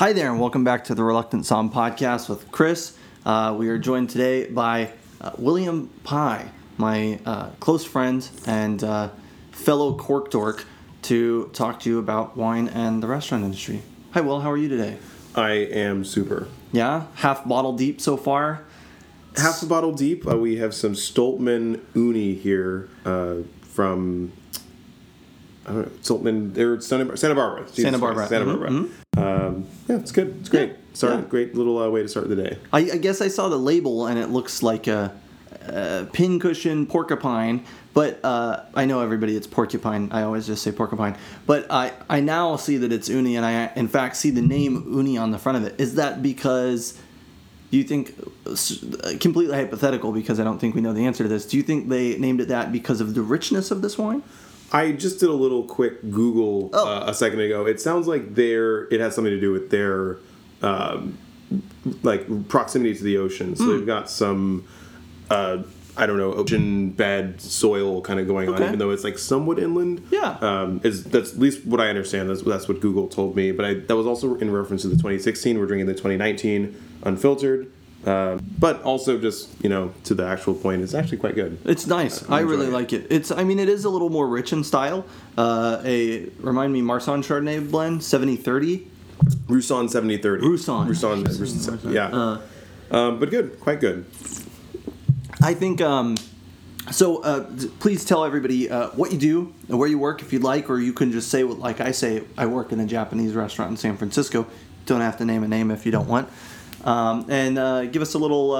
Hi there, and welcome back to the Reluctant Somm podcast with Chris. We are joined today by William Pye, my close friend and fellow cork dork, to talk to you about wine and the restaurant industry. Hi, Will. How are you today? I am super. Yeah? Half bottle deep so far? Half a bottle deep. We have some Stolpman Uni here from... I don't know, Stolpman, they're Santa Barbara. Jesus Santa Barbara. Christ, Santa Barbara. Mm-hmm. Yeah, it's good. It's great. Yeah. Great little way to start the day. I guess I saw the label and it looks like a pincushion porcupine, but I know everybody, it's porcupine. I always just say porcupine. But I now see that it's Uni, and I, in fact, see the name Uni on the front of it. Is that because you think, completely hypothetical because I don't think we know the answer to this, do you think they named it that because of the richness of this wine? I just did a little quick Google a second ago. It sounds like it has something to do with their like proximity to the ocean. So they've got some ocean bed soil kind of going on, even though it's like somewhat inland. Yeah, that's at least what I understand. That's what Google told me. But that was also in reference to the 2016. We're drinking the 2019 unfiltered. But also just, to the actual point, it's actually quite good. It's nice. I really like it. It is a little more rich in style. Remind me, Marsanne Chardonnay blend, 70-30. Roussanne 70-30. Roussanne. Yeah. But good. Quite good. I think, please tell everybody what you do and where you work if you'd like, or you can just say, like I say, I work in a Japanese restaurant in San Francisco. Don't have to name a name if you don't want. And give us a little,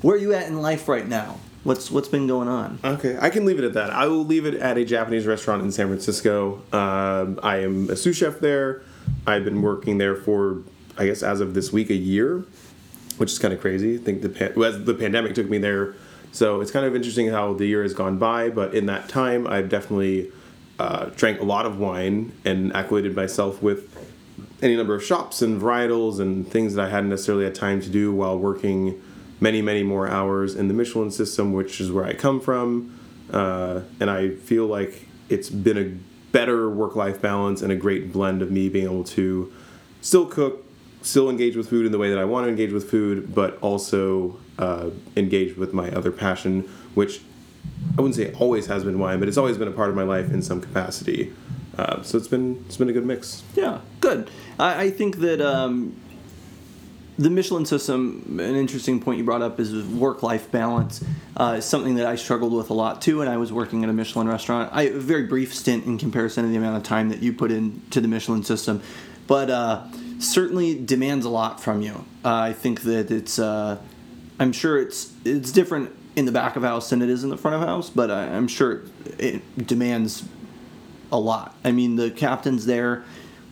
where are you at in life right now? What's been going on? Okay, I can leave it at that. I will leave it at a Japanese restaurant in San Francisco. I am a sous chef there. I've been working there for, I guess, as of this week, a year, which is kind of crazy. I think the pandemic took me there. So it's kind of interesting how the year has gone by. But in that time, I've definitely drank a lot of wine and acquainted myself with any number of shops and varietals and things that I hadn't necessarily had time to do while working many, many more hours in the Michelin system, which is where I come from. And I feel like it's been a better work-life balance and a great blend of me being able to still cook, still engage with food in the way that I want to engage with food, but also engage with my other passion, which I wouldn't say always has been wine, but it's always been a part of my life in some capacity. So it's been a good mix. Yeah, good. I think that the Michelin system, an interesting point you brought up is work-life balance. Is something that I struggled with a lot, too, and I was working at a Michelin restaurant. A very brief stint in comparison to the amount of time that you put into the Michelin system. But certainly demands a lot from you. I think that I'm sure it's different in the back of house than it is in the front of house, but I'm sure it demands a lot. I mean, the captains there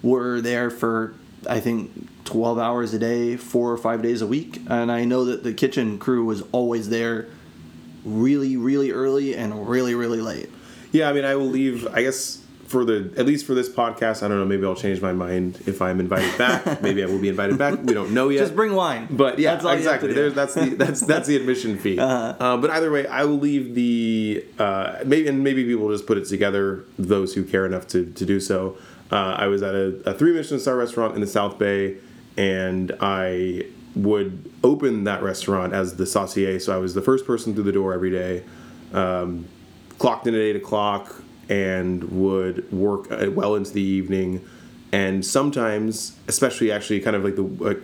were there for, I think, 12 hours a day, 4 or 5 days a week. And I know that the kitchen crew was always there really, really early and really, really late. Yeah, I mean, I will leave, I guess, at least for this podcast, I don't know, maybe I'll change my mind if I'm invited back. Maybe I will be invited back. We don't know yet. Just bring wine. But yeah, that's exactly. That's the admission fee. But either way, I will leave the maybe people will just put it together, those who care enough to do so. I was at a 3 Michelin star restaurant in the South Bay, and I would open that restaurant as the saucier. So I was the first person through the door every day. Clocked in at 8 o'clock. And would work well into the evening, and sometimes, especially actually kind of like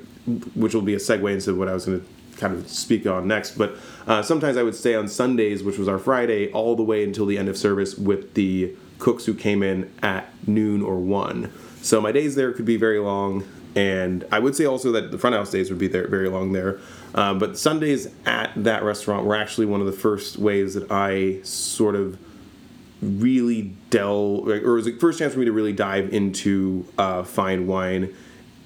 which will be a segue into what I was going to kind of speak on next, but sometimes I would stay on Sundays, which was our Friday, all the way until the end of service with the cooks who came in at noon or 1. So my days there could be very long, and I would say also that the front house days would be there very long there. But Sundays at that restaurant were actually one of the first ways that I sort of really or it was the first chance for me to really dive into fine wine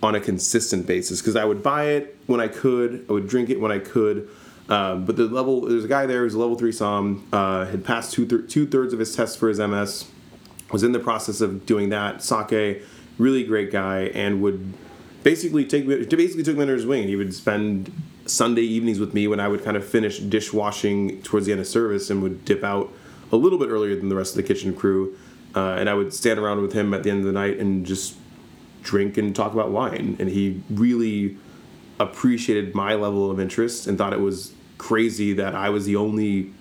on a consistent basis, because I would buy it when I could, I would drink it when I could, but there's a guy there who's a level 3 Somm, had passed two-thirds of his tests for his MS, was in the process of doing that, sake, really great guy, and would basically took me under his wing, and he would spend Sunday evenings with me when I would kind of finish dishwashing towards the end of service and would dip out a little bit earlier than the rest of the kitchen crew, and I would stand around with him at the end of the night and just drink and talk about wine. And he really appreciated my level of interest and thought it was crazy that I was the only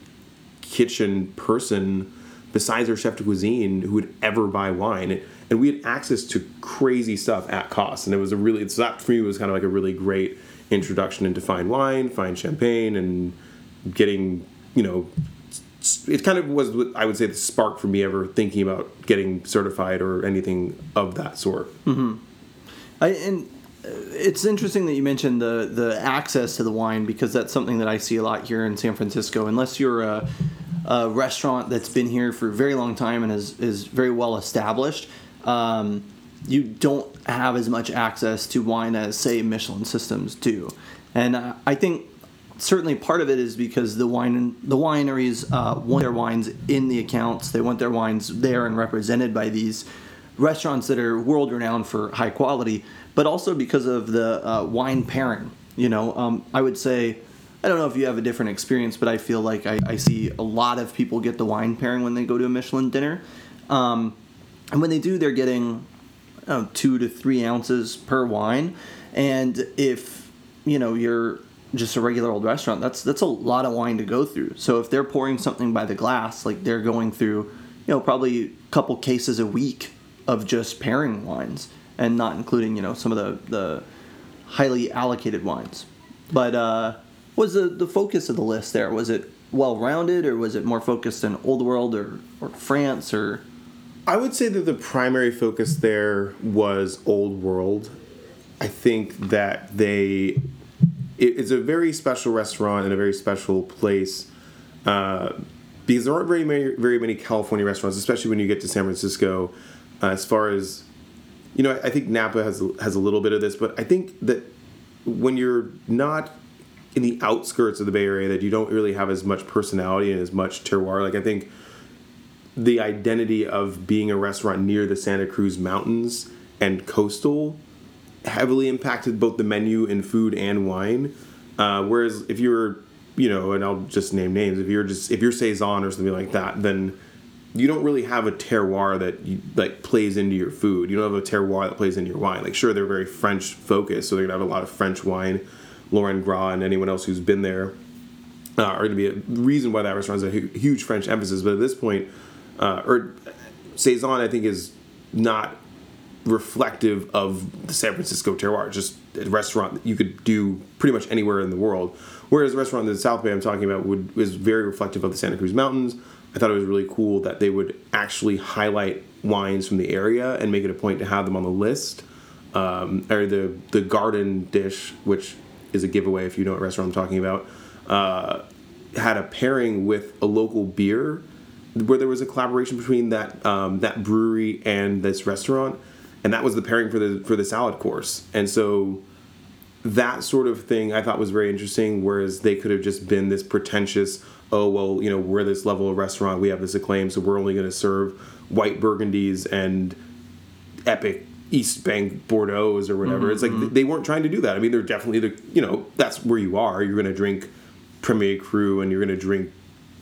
kitchen person besides our chef de cuisine who would ever buy wine. And we had access to crazy stuff at cost. And it was a really, so that for me was kind of like a really great introduction into fine wine, fine champagne, and getting, you know, it kind of was, I would say, the spark for me ever thinking about getting certified or anything of that sort. Mm-hmm. And it's interesting that you mentioned the access to the wine, because that's something that I see a lot here in San Francisco. Unless you're a restaurant that's been here for a very long time and is very well established, you don't have as much access to wine as, say, Michelin systems do. And I think certainly part of it is because the wineries want their wines in the accounts. They want their wines there and represented by these restaurants that are world-renowned for high quality, but also because of the wine pairing. You know, I would say, I don't know if you have a different experience, but I feel like I see a lot of people get the wine pairing when they go to a Michelin dinner. And when they do, they're getting 2 to 3 ounces per wine. And if, you know, you're just a regular old restaurant, that's a lot of wine to go through. So if they're pouring something by the glass, like they're going through, you know, probably a couple cases a week of just pairing wines and not including, you know, some of the highly allocated wines. But was the focus of the list there? Was it well-rounded, or was it more focused in Old World or France or... I would say that the primary focus there was Old World. I think that it's a very special restaurant and a very special place because there aren't very many California restaurants, especially when you get to San Francisco. As far as, you know, I think Napa has a little bit of this, but I think that when you're not in the outskirts of the Bay Area, that you don't really have as much personality and as much terroir. Like, I think the identity of being a restaurant near the Santa Cruz Mountains and coastal heavily impacted both the menu in food and wine. Whereas if you're, you know, and I'll just name names, if you're Saison or something like that, then you don't really have a terroir that plays into your food. You don't have a terroir that plays into your wine. Like, sure, they're very French focused, so they're gonna have a lot of French wine. Laurent Gras and anyone else who's been there are gonna be a reason why that restaurant has a huge French emphasis. But at this point, or Saison, I think, is not reflective of the San Francisco terroir. It's just a restaurant that you could do pretty much anywhere in the world. Whereas the restaurant in the South Bay I'm talking about is very reflective of the Santa Cruz Mountains. I thought it was really cool that they would actually highlight wines from the area and make it a point to have them on the list. Or the garden dish, which is a giveaway if you know what restaurant I'm talking about, had a pairing with a local beer, where there was a collaboration between that brewery and this restaurant, and that was the pairing for the salad course. And so that sort of thing I thought was very interesting, whereas they could have just been this pretentious, oh, well, you know, we're this level of restaurant, we have this acclaim, so we're only going to serve white Burgundies and epic East Bank Bordeaux's or whatever. Mm-hmm. It's like they weren't trying to do that. I mean, they're definitely, you know, that's where you are. You're going to drink Premier Cru and you're going to drink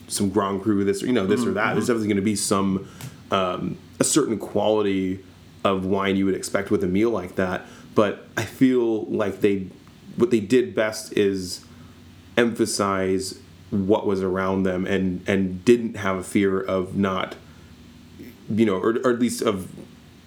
some Grand Cru, this or that. There's definitely going to be some a certain quality of wine you would expect with a meal like that. But I feel like what they did best is emphasize what was around them and didn't have a fear of not, you know, or at least of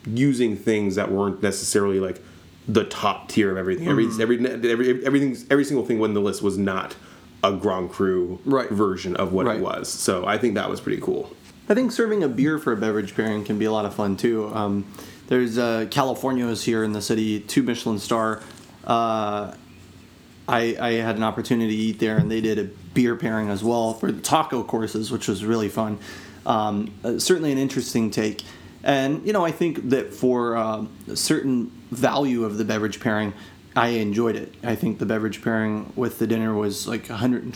using things that weren't necessarily like the top tier of everything. Mm-hmm. Every single thing on the list was not a Grand Cru version of what it was. So I think that was pretty cool. I think serving a beer for a beverage pairing can be a lot of fun, too. There's Californios here in the city, 2 Michelin star. I had an opportunity to eat there, and they did a beer pairing as well for the taco courses, which was really fun. Certainly an interesting take. And, you know, I think that for a certain value of the beverage pairing, I enjoyed it. I think the beverage pairing with the dinner was like $125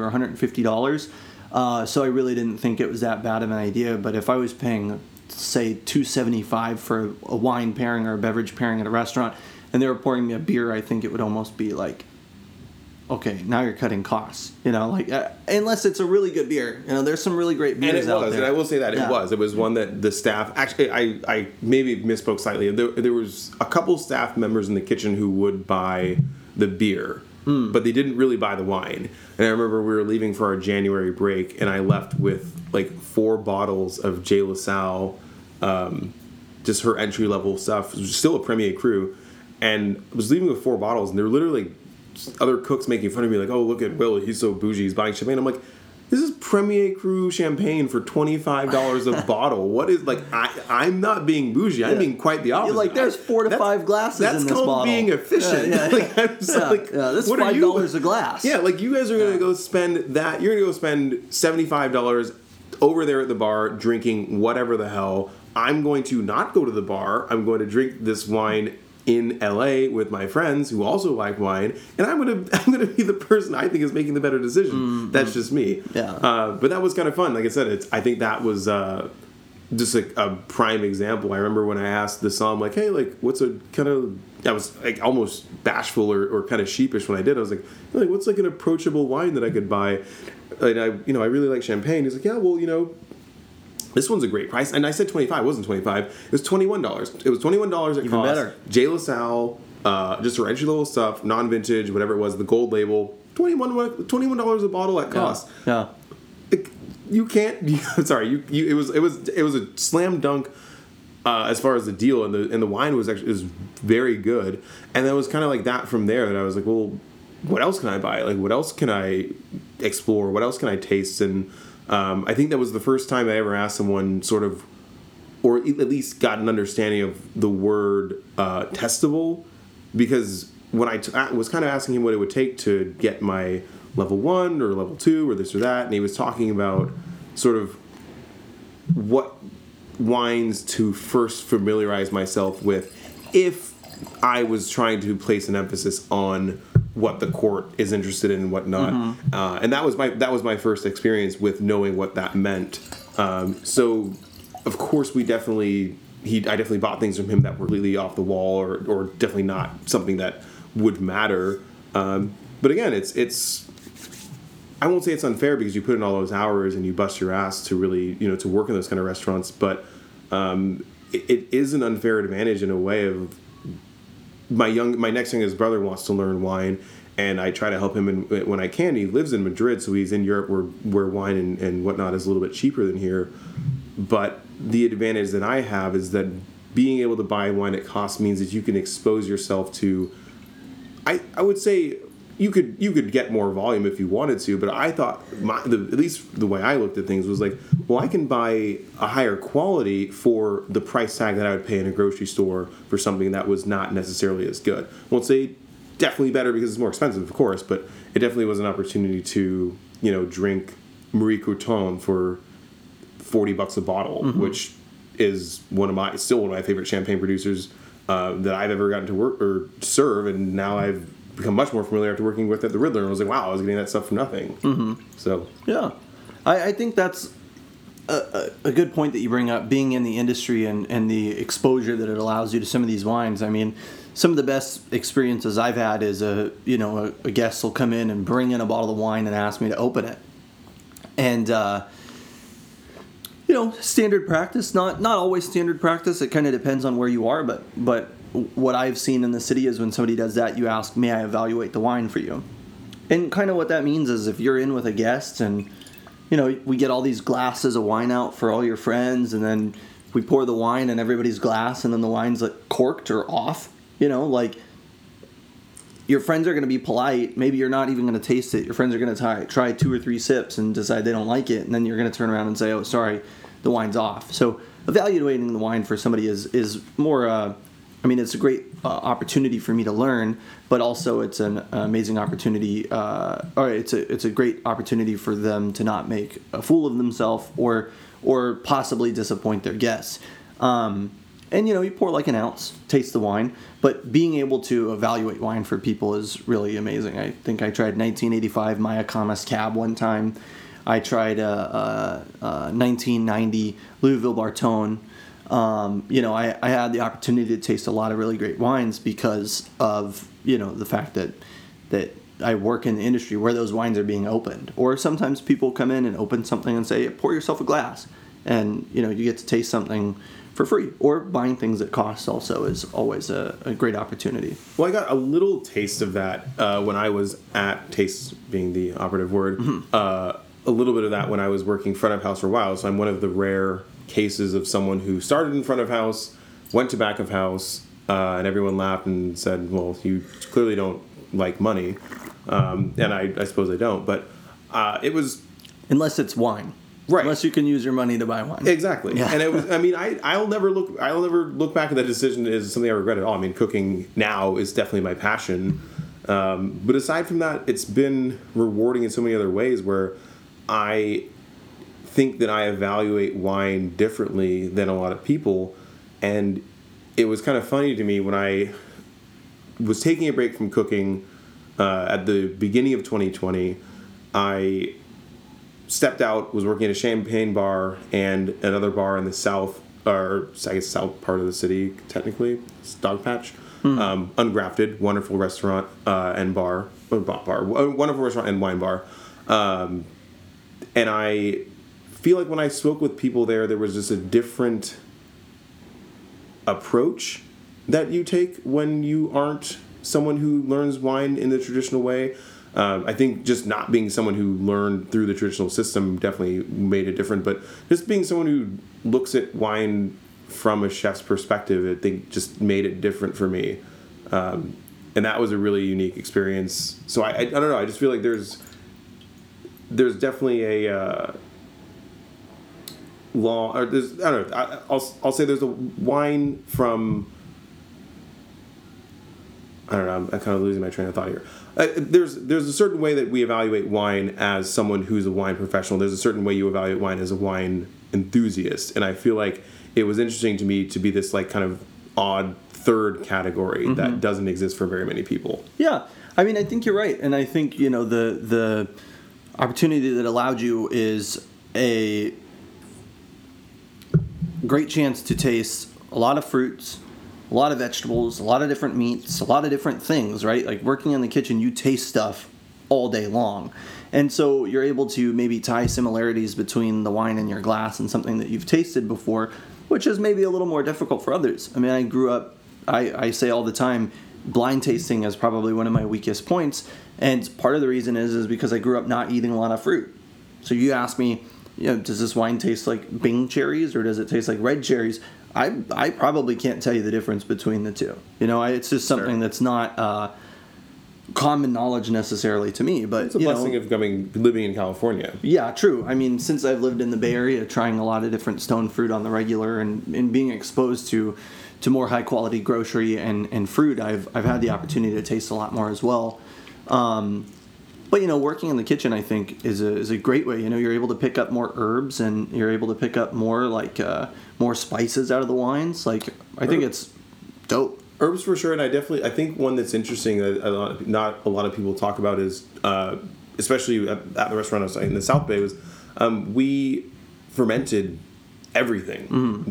or $150. So I really didn't think it was that bad of an idea. But if I was paying, say, $275 for a wine pairing or a beverage pairing at a restaurant, and they were pouring me a beer, I think it would almost be like okay, now you're cutting costs. You know, like unless it's a really good beer. You know, there's some really great beers out there. And it was, and I will say that it was. It was one that the staff actually, I maybe misspoke slightly. There was a couple staff members in the kitchen who would buy the beer, but they didn't really buy the wine. And I remember we were leaving for our January break, and I left with like 4 bottles of J. Lassalle, just her entry level stuff. It was still a Premier Cru, and I was leaving with 4 bottles, and they were literally. Other cooks making fun of me, like, oh, look at Will, he's so bougie, he's buying champagne. I'm like, this is Premier Cru champagne for $25 a bottle. What is, like, I'm not being bougie. Yeah. I'm being quite the opposite. You're like, there's 4 to 5 glasses in this bottle. That's called being efficient. Yeah. Like, I'm just like, that's what $5 a glass. Yeah, like, you guys are going to go spend that. You're going to go spend $75 over there at the bar drinking whatever the hell. I'm going to not go to the bar. I'm going to drink this wine in LA with my friends who also like wine, and I'm gonna be the person I think is making the better decision. Mm-hmm. That's just me. Yeah. But that was kind of fun. Like I said, I think that was just like a prime example. I remember when I asked the Somm, like, hey, like, what's a kind of, I was like almost bashful or kind of sheepish when I did. I was like, what's like an approachable wine that I could buy? And I really like champagne. He's like, yeah, well, you know, this one's a great price. And I said 25. It wasn't 25. It was $21. It was $21 at cost. Better. J. Lassalle, just her entry-level stuff, non-vintage, whatever it was, the gold label. $21 a bottle at cost. Yeah. You can't. I'm sorry. It was a slam dunk as far as the deal, and the wine was actually very good. And then it was kind of like that from there. That I was like, well, what else can I buy? Like, what else can I explore? What else can I taste? And I think that was the first time I ever asked someone sort of, or at least got an understanding of the word testable, because when I was kind of asking him what it would take to get my level 1 or level 2 or this or that, and he was talking about sort of what wines to first familiarize myself with if I was trying to place an emphasis on what the court is interested in and whatnot. Mm-hmm. And that was my first experience with knowing what that meant. So of course I definitely bought things from him that were completely off the wall or definitely not something that would matter. But again, it's I won't say it's unfair because you put in all those hours and you bust your ass to really, you know, to work in those kind of restaurants, but it is an unfair advantage in a way of my next youngest brother wants to learn wine, and I try to help him when I can. He lives in Madrid, so he's in Europe where wine and whatnot is a little bit cheaper than here. But the advantage that I have is that being able to buy wine at cost means that you can expose yourself to. I would say you could get more volume if you wanted to, but I thought at least the way I looked at things was like, well, I can buy a higher quality for the price tag that I would pay in a grocery store for something that was not necessarily as good. I won't say definitely better because it's more expensive, of course, but it definitely was an opportunity to, you know, drink Marie Couton for $40 a bottle, mm-hmm. which is still one of my favorite champagne producers that I've ever gotten to work or serve, and now I've become much more familiar after working with at the Riddler, and I was like, wow, I was getting that stuff for nothing. Mm-hmm. So yeah, I think that's a good point that you bring up, being in the industry and the exposure that it allows you to some of these wines. I mean, some of the best experiences I've had is a guest will come in and bring in a bottle of wine and ask me to open it, and you know, standard practice, not always standard practice. It kind of depends on where you are, but. What I've seen in the city is when somebody does that, you ask, may I evaluate the wine for you? And kind of what that means is if you're in with a guest and, you know, we get all these glasses of wine out for all your friends, and then we pour the wine in everybody's glass, and then the wine's like corked or off, you know, like your friends are going to be polite. Maybe you're not even going to taste it. Your friends are going to try 2 or 3 sips and decide they don't like it. And then you're going to turn around and say, oh, sorry, the wine's off. So evaluating the wine for somebody is more, I mean, it's a great opportunity for me to learn, but also it's an amazing opportunity, it's a great opportunity for them to not make a fool of themselves or possibly disappoint their guests. And, you know, you pour like an ounce, taste the wine, but being able to evaluate wine for people is really amazing. I think I tried 1985 Mayacamas Cab one time. I tried 1990 Louisville Barton. You know, I had the opportunity to taste a lot of really great wines because of, you know, the fact that I work in the industry where those wines are being opened. Or sometimes people come in and open something and say, pour yourself a glass. And, you know, you get to taste something for free. Or buying things at cost also is always a great opportunity. Well, I got a little taste of that when I was at, taste being the operative word, a little bit of that when I was working front of house for a while. So I'm one of the rare cases of someone who started in front of house, went to back of house, and everyone laughed and said, well, you clearly don't like money. And I suppose I don't, but it was... Unless it's wine. Right. Unless you can use your money to buy wine. Exactly. Yeah. And it was, I mean, I'll never look back at that decision as something I regret at all. I mean, cooking now is definitely my passion. But aside from that, it's been rewarding in so many other ways where I think that I evaluate wine differently than a lot of people. And it was kind of funny to me when I was taking a break from cooking at the beginning of 2020, I stepped out, was working at a champagne bar and another bar in the south, or I guess south part of the city, technically. It's Dogpatch. Ungrafted, wonderful restaurant and bar. Wonderful restaurant and wine bar. And I feel like when I spoke with people there, there was just a different approach that you take when you aren't someone who learns wine in the traditional way. I think just not being someone who learned through the traditional system definitely made it different. But just being someone who looks at wine from a chef's perspective, I think just made it different for me. And that was a really unique experience. So I don't know. I just feel like there's definitely a law, or there's, I don't know. I'll say there's a wine from. I don't know, I'm kind of losing my train of thought here. There's a certain way that we evaluate wine as someone who's a wine professional. There's a certain way you evaluate wine as a wine enthusiast. And I feel like it was interesting to me to be this like kind of odd third category that doesn't exist for very many people. Yeah. I mean, I think you're right. And I think, you know, the opportunity that allowed you is a great chance to taste a lot of fruits, a lot of vegetables, a lot of different meats, a lot of different things, right? Like working in the kitchen, you taste stuff all day long. And so you're able to maybe tie similarities between the wine in your glass and something that you've tasted before, which is maybe a little more difficult for others. I mean, I grew up, I say all the time, blind tasting is probably one of my weakest points. And part of the reason is because I grew up not eating a lot of fruit. So you ask me, you know, does this wine taste like Bing cherries or does it taste like red cherries? I probably can't tell you the difference between the two. You know, it's just something that's not common knowledge necessarily to me. But it's a blessing of living in California. Yeah, true. I mean, since I've lived in the Bay Area, trying a lot of different stone fruit on the regular and being exposed to more high quality grocery and fruit, I've had the opportunity to taste a lot more as well. But, you know, working in the kitchen, I think, is a great way. You know, you're able to pick up more herbs and you're able to pick up more, like, more spices out of the wines. Like, I think it's dope. Herbs for sure. And I think one that's interesting that not a lot of people talk about is, especially at the restaurant I was in the South Bay, was we fermented everything.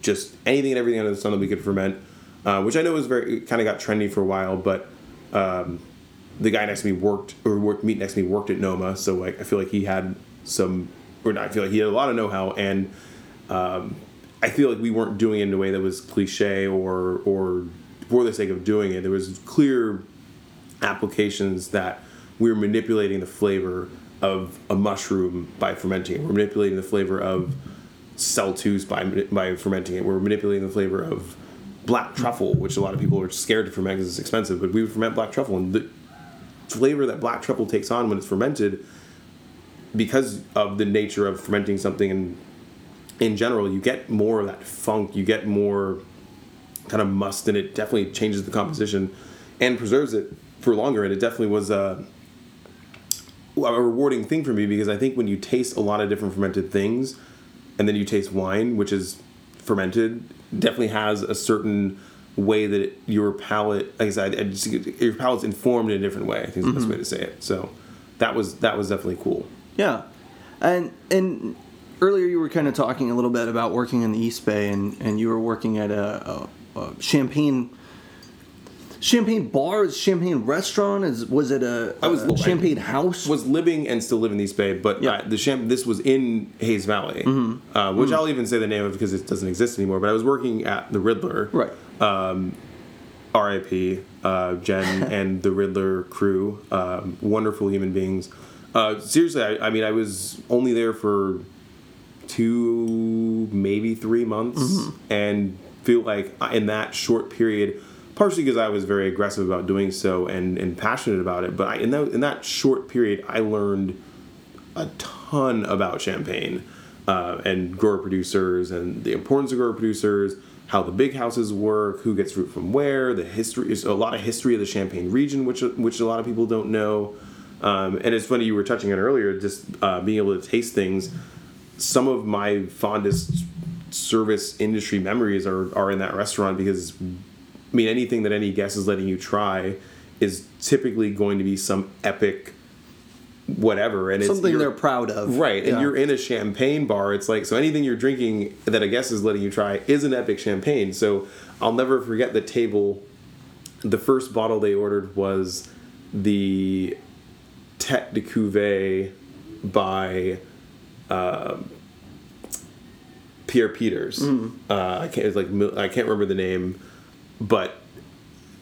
Just anything and everything under the sun that we could ferment, which I know was kind of got trendy for a while, but... the guy next to me worked at Noma, so like I feel like he had a lot of know-how, and I feel like we weren't doing it in a way that was cliche or for the sake of doing it. There was clear applications that we were manipulating the flavor of a mushroom by fermenting it. We're manipulating the flavor of Celtus by fermenting it. We're manipulating the flavor of black truffle, which a lot of people are scared to ferment because it's expensive, but we would ferment black truffle, and the flavor that black truffle takes on when it's fermented, because of the nature of fermenting something in general, you get more of that funk, you get more kind of must, and it definitely changes the composition and preserves it for longer. And it definitely was a rewarding thing for me, because I think when you taste a lot of different fermented things and then you taste wine, which is fermented, definitely has a certain way that your palate, like I said, your palate's informed in a different way, I think is the best way to say it. So that was definitely cool. Yeah. And earlier you were kind of talking a little bit about working in the East Bay, and you were working at a champagne champagne bars, champagne restaurant? Was it a champagne house? Was living and still live in East Bay, but yeah. This was in Hayes Valley, mm-hmm. Which I'll even say the name of because it doesn't exist anymore. But I was working at the Riddler, right? R.I.P. Jen and the Riddler crew, wonderful human beings. Seriously, I mean, I was only there for 2, maybe 3 months, mm-hmm. and feel like in that short period, partially because I was very aggressive about doing so and passionate about it, but in that short period, I learned a ton about champagne and grower producers and the importance of grower producers, how the big houses work, who gets fruit from where, the history is a lot of history of the Champagne region, which a lot of people don't know. And it's funny, you were touching on earlier, just being able to taste things. Some of my fondest service industry memories are in that restaurant because, I mean, anything that any guest is letting you try is typically going to be some epic whatever. And something they're proud of. Right. Yeah. And you're in a champagne bar. It's like, so anything you're drinking that a guest is letting you try is an epic champagne. So I'll never forget the table. The first bottle they ordered was the Tête de Cuvée by... Pierre Peters. Mm. I can't remember the name, but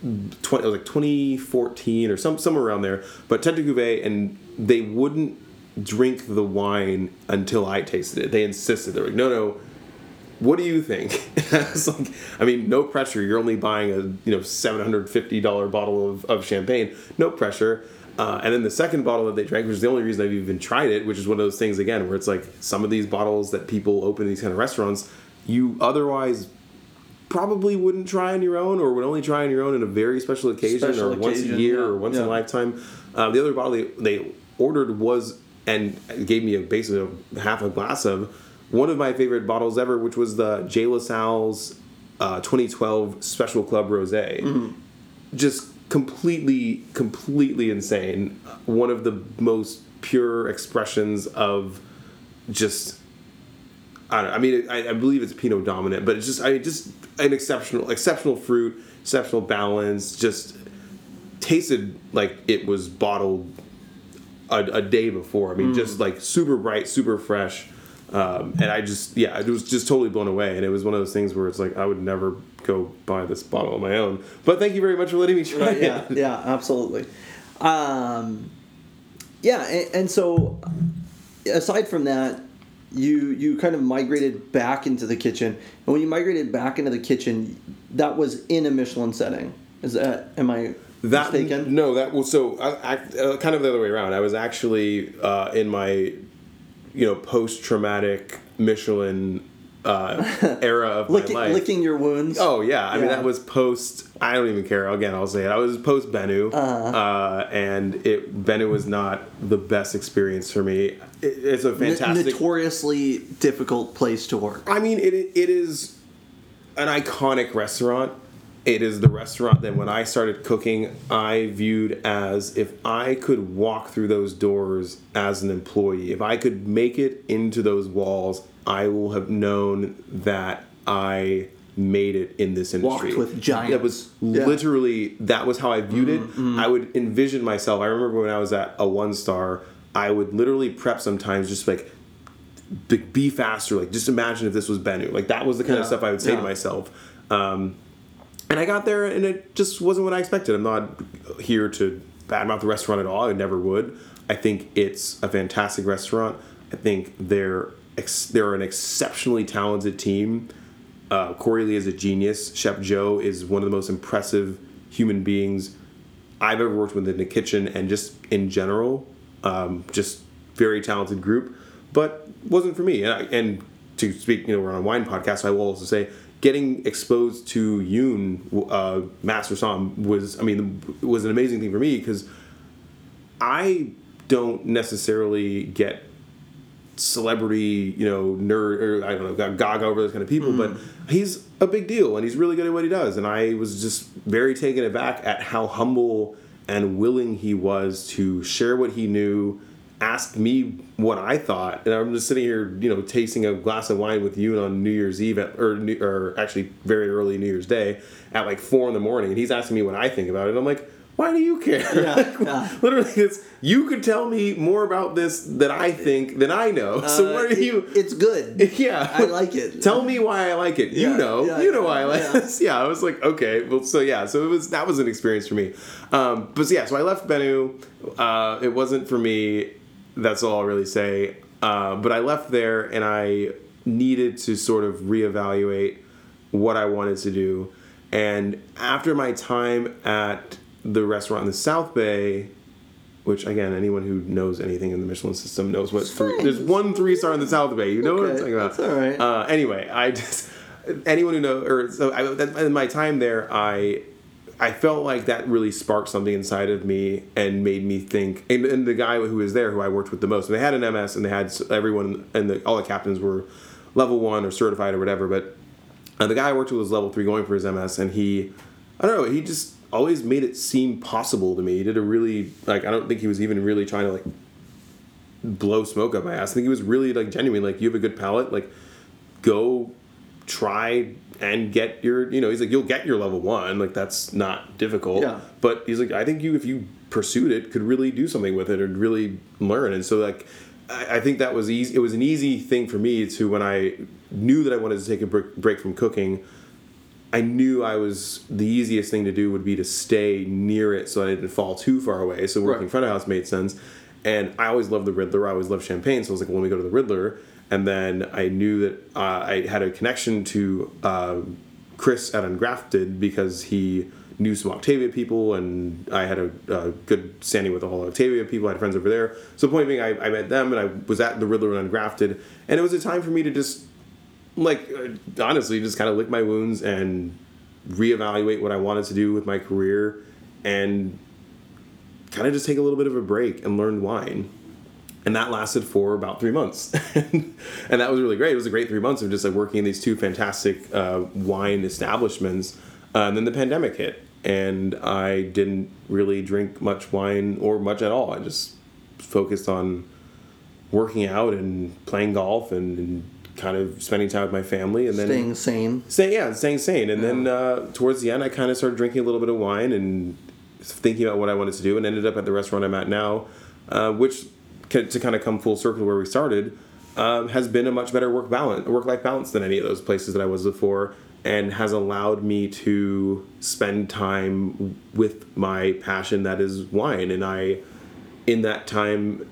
it was like 2014 or somewhere around there. But Tête de Cuvée, and they wouldn't drink the wine until I tasted it. They insisted. They're like, no. What do you think? It's like, I mean, no pressure. You're only buying a $750 bottle of champagne. No pressure. And then the second bottle that they drank, which is the only reason I've even tried it, which is one of those things, again, where it's like some of these bottles that people open in these kind of restaurants, you otherwise probably wouldn't try on your own or would only try on your own in a very special occasion once a year or once in a lifetime. The other bottle they ordered was, and gave me basically half a glass of, one of my favorite bottles ever, which was the J. Lassalle's 2012 Special Club Rosé. Mm-hmm. Just... completely insane. One of the most pure expressions of just, I don't know, I mean, I believe it's Pinot dominant, but it's just an exceptional fruit, exceptional balance, just tasted like it was bottled a day before. I mean, just like super bright, super fresh. And I just, I was just totally blown away. And it was one of those things where it's like, I would never go buy this bottle on my own. But thank you very much for letting me try it. Yeah, absolutely. And so aside from that, you kind of migrated back into the kitchen. And when you migrated back into the kitchen, that was in a Michelin setting. Am I mistaken? No, I kind of the other way around. I was actually in my... post-traumatic Michelin era of my life. Licking your wounds. Oh, yeah. I mean, that was post... I don't even care. Again, I'll say it. I was post-Benu, and Benu was not the best experience for me. It's a fantastic... notoriously difficult place to work. I mean, it is an iconic restaurant. It is the restaurant that when I started cooking, I viewed as if I could walk through those doors as an employee, if I could make it into those walls, I will have known that I made it in this industry. Walked with giants. That was literally, that was how I viewed it. I would envision myself. I remember when I was at a 1-star, I would literally prep sometimes just like, be faster. Like, just imagine if this was Benu. Like, that was the kind of stuff I would say to myself. And I got there, and it just wasn't what I expected. I'm not here to badmouth the restaurant at all. I never would. I think it's a fantastic restaurant. I think they're an exceptionally talented team. Corey Lee is a genius. Chef Joe is one of the most impressive human beings I've ever worked with in the kitchen, and just in general, just very talented group. But wasn't for me. And to speak, we're on a wine podcast, so I will also say, getting exposed to Master Somm was an amazing thing for me because I don't necessarily get celebrity, nerd, or I don't know, gaga over those kind of people, but he's a big deal and he's really good at what he does. And I was just very taken aback at how humble and willing he was to share what he knew asked me what I thought, and I'm just sitting here, you know, tasting a glass of wine with you on New Year's Eve, or actually very early New Year's Day at like 4 a.m, and he's asking me what I think about it. And I'm like, why do you care? Yeah, like, literally, it's, you could tell me more about this that I think than I know. So what are you? It's good. Yeah, I like it. Tell me why I like it. Yeah, you know why I like this. Yeah, I was like, okay, well, so it was, that was an experience for me. So I left Benu. It wasn't for me. That's all I'll really say. But I left there and I needed to sort of reevaluate what I wanted to do. And after my time at the restaurant in the South Bay, which, again, anyone who knows anything in the Michelin system knows what... There's 1 3-star in the South Bay. You know what I'm talking about. That's all right. Anyway, I just... Anyone who knows... in my time there, I felt like that really sparked something inside of me and made me think. And the guy who was there, who I worked with the most, and they had an MS, and they had everyone, and all the captains were level 1 or certified or whatever. But the guy I worked with was level 3 going for his MS, and he, I don't know, he just always made it seem possible to me. He did a really, like, I don't think he was even really trying to, like, blow smoke up my ass. I think he was really, like, genuine. Like, you have a good palate, like, go try and get your, you know, he's like, you'll get your level 1. Like, that's not difficult. Yeah. But he's like, I think you, if you pursued it, could really do something with it and really learn. And so, like, I think that was easy. It was an easy thing for me to, when I knew that I wanted to take a break from cooking, I knew I was, the easiest thing to do would be to stay near it so I didn't fall too far away. So working front of house made sense. And I always loved the Riddler. I always loved champagne. So I was like, well, let me go to the Riddler. And then I knew that I had a connection to Chris at Ungrafted because he knew some Octavia people, and I had a good standing with the whole Octavia people. I had friends over there. So point being, I met them, and I was at the Riddler and Ungrafted. And it was a time for me to just, like, honestly, just kind of lick my wounds and reevaluate what I wanted to do with my career and kind of just take a little bit of a break and learn wine. And that lasted for about 3 months. And that was really great. It was a great 3 months of just, like, working in these two fantastic wine establishments. And then the pandemic hit, and I didn't really drink much wine or much at all. I just focused on working out and playing golf and kind of spending time with my family, and then staying sane. And then towards the end, I kind of started drinking a little bit of wine and thinking about what I wanted to do, and ended up at the restaurant I'm at now, which, to kind of come full circle where we started, has been a much better work-life balance than any of those places that I was before, and has allowed me to spend time with my passion that is wine. And I, in that time,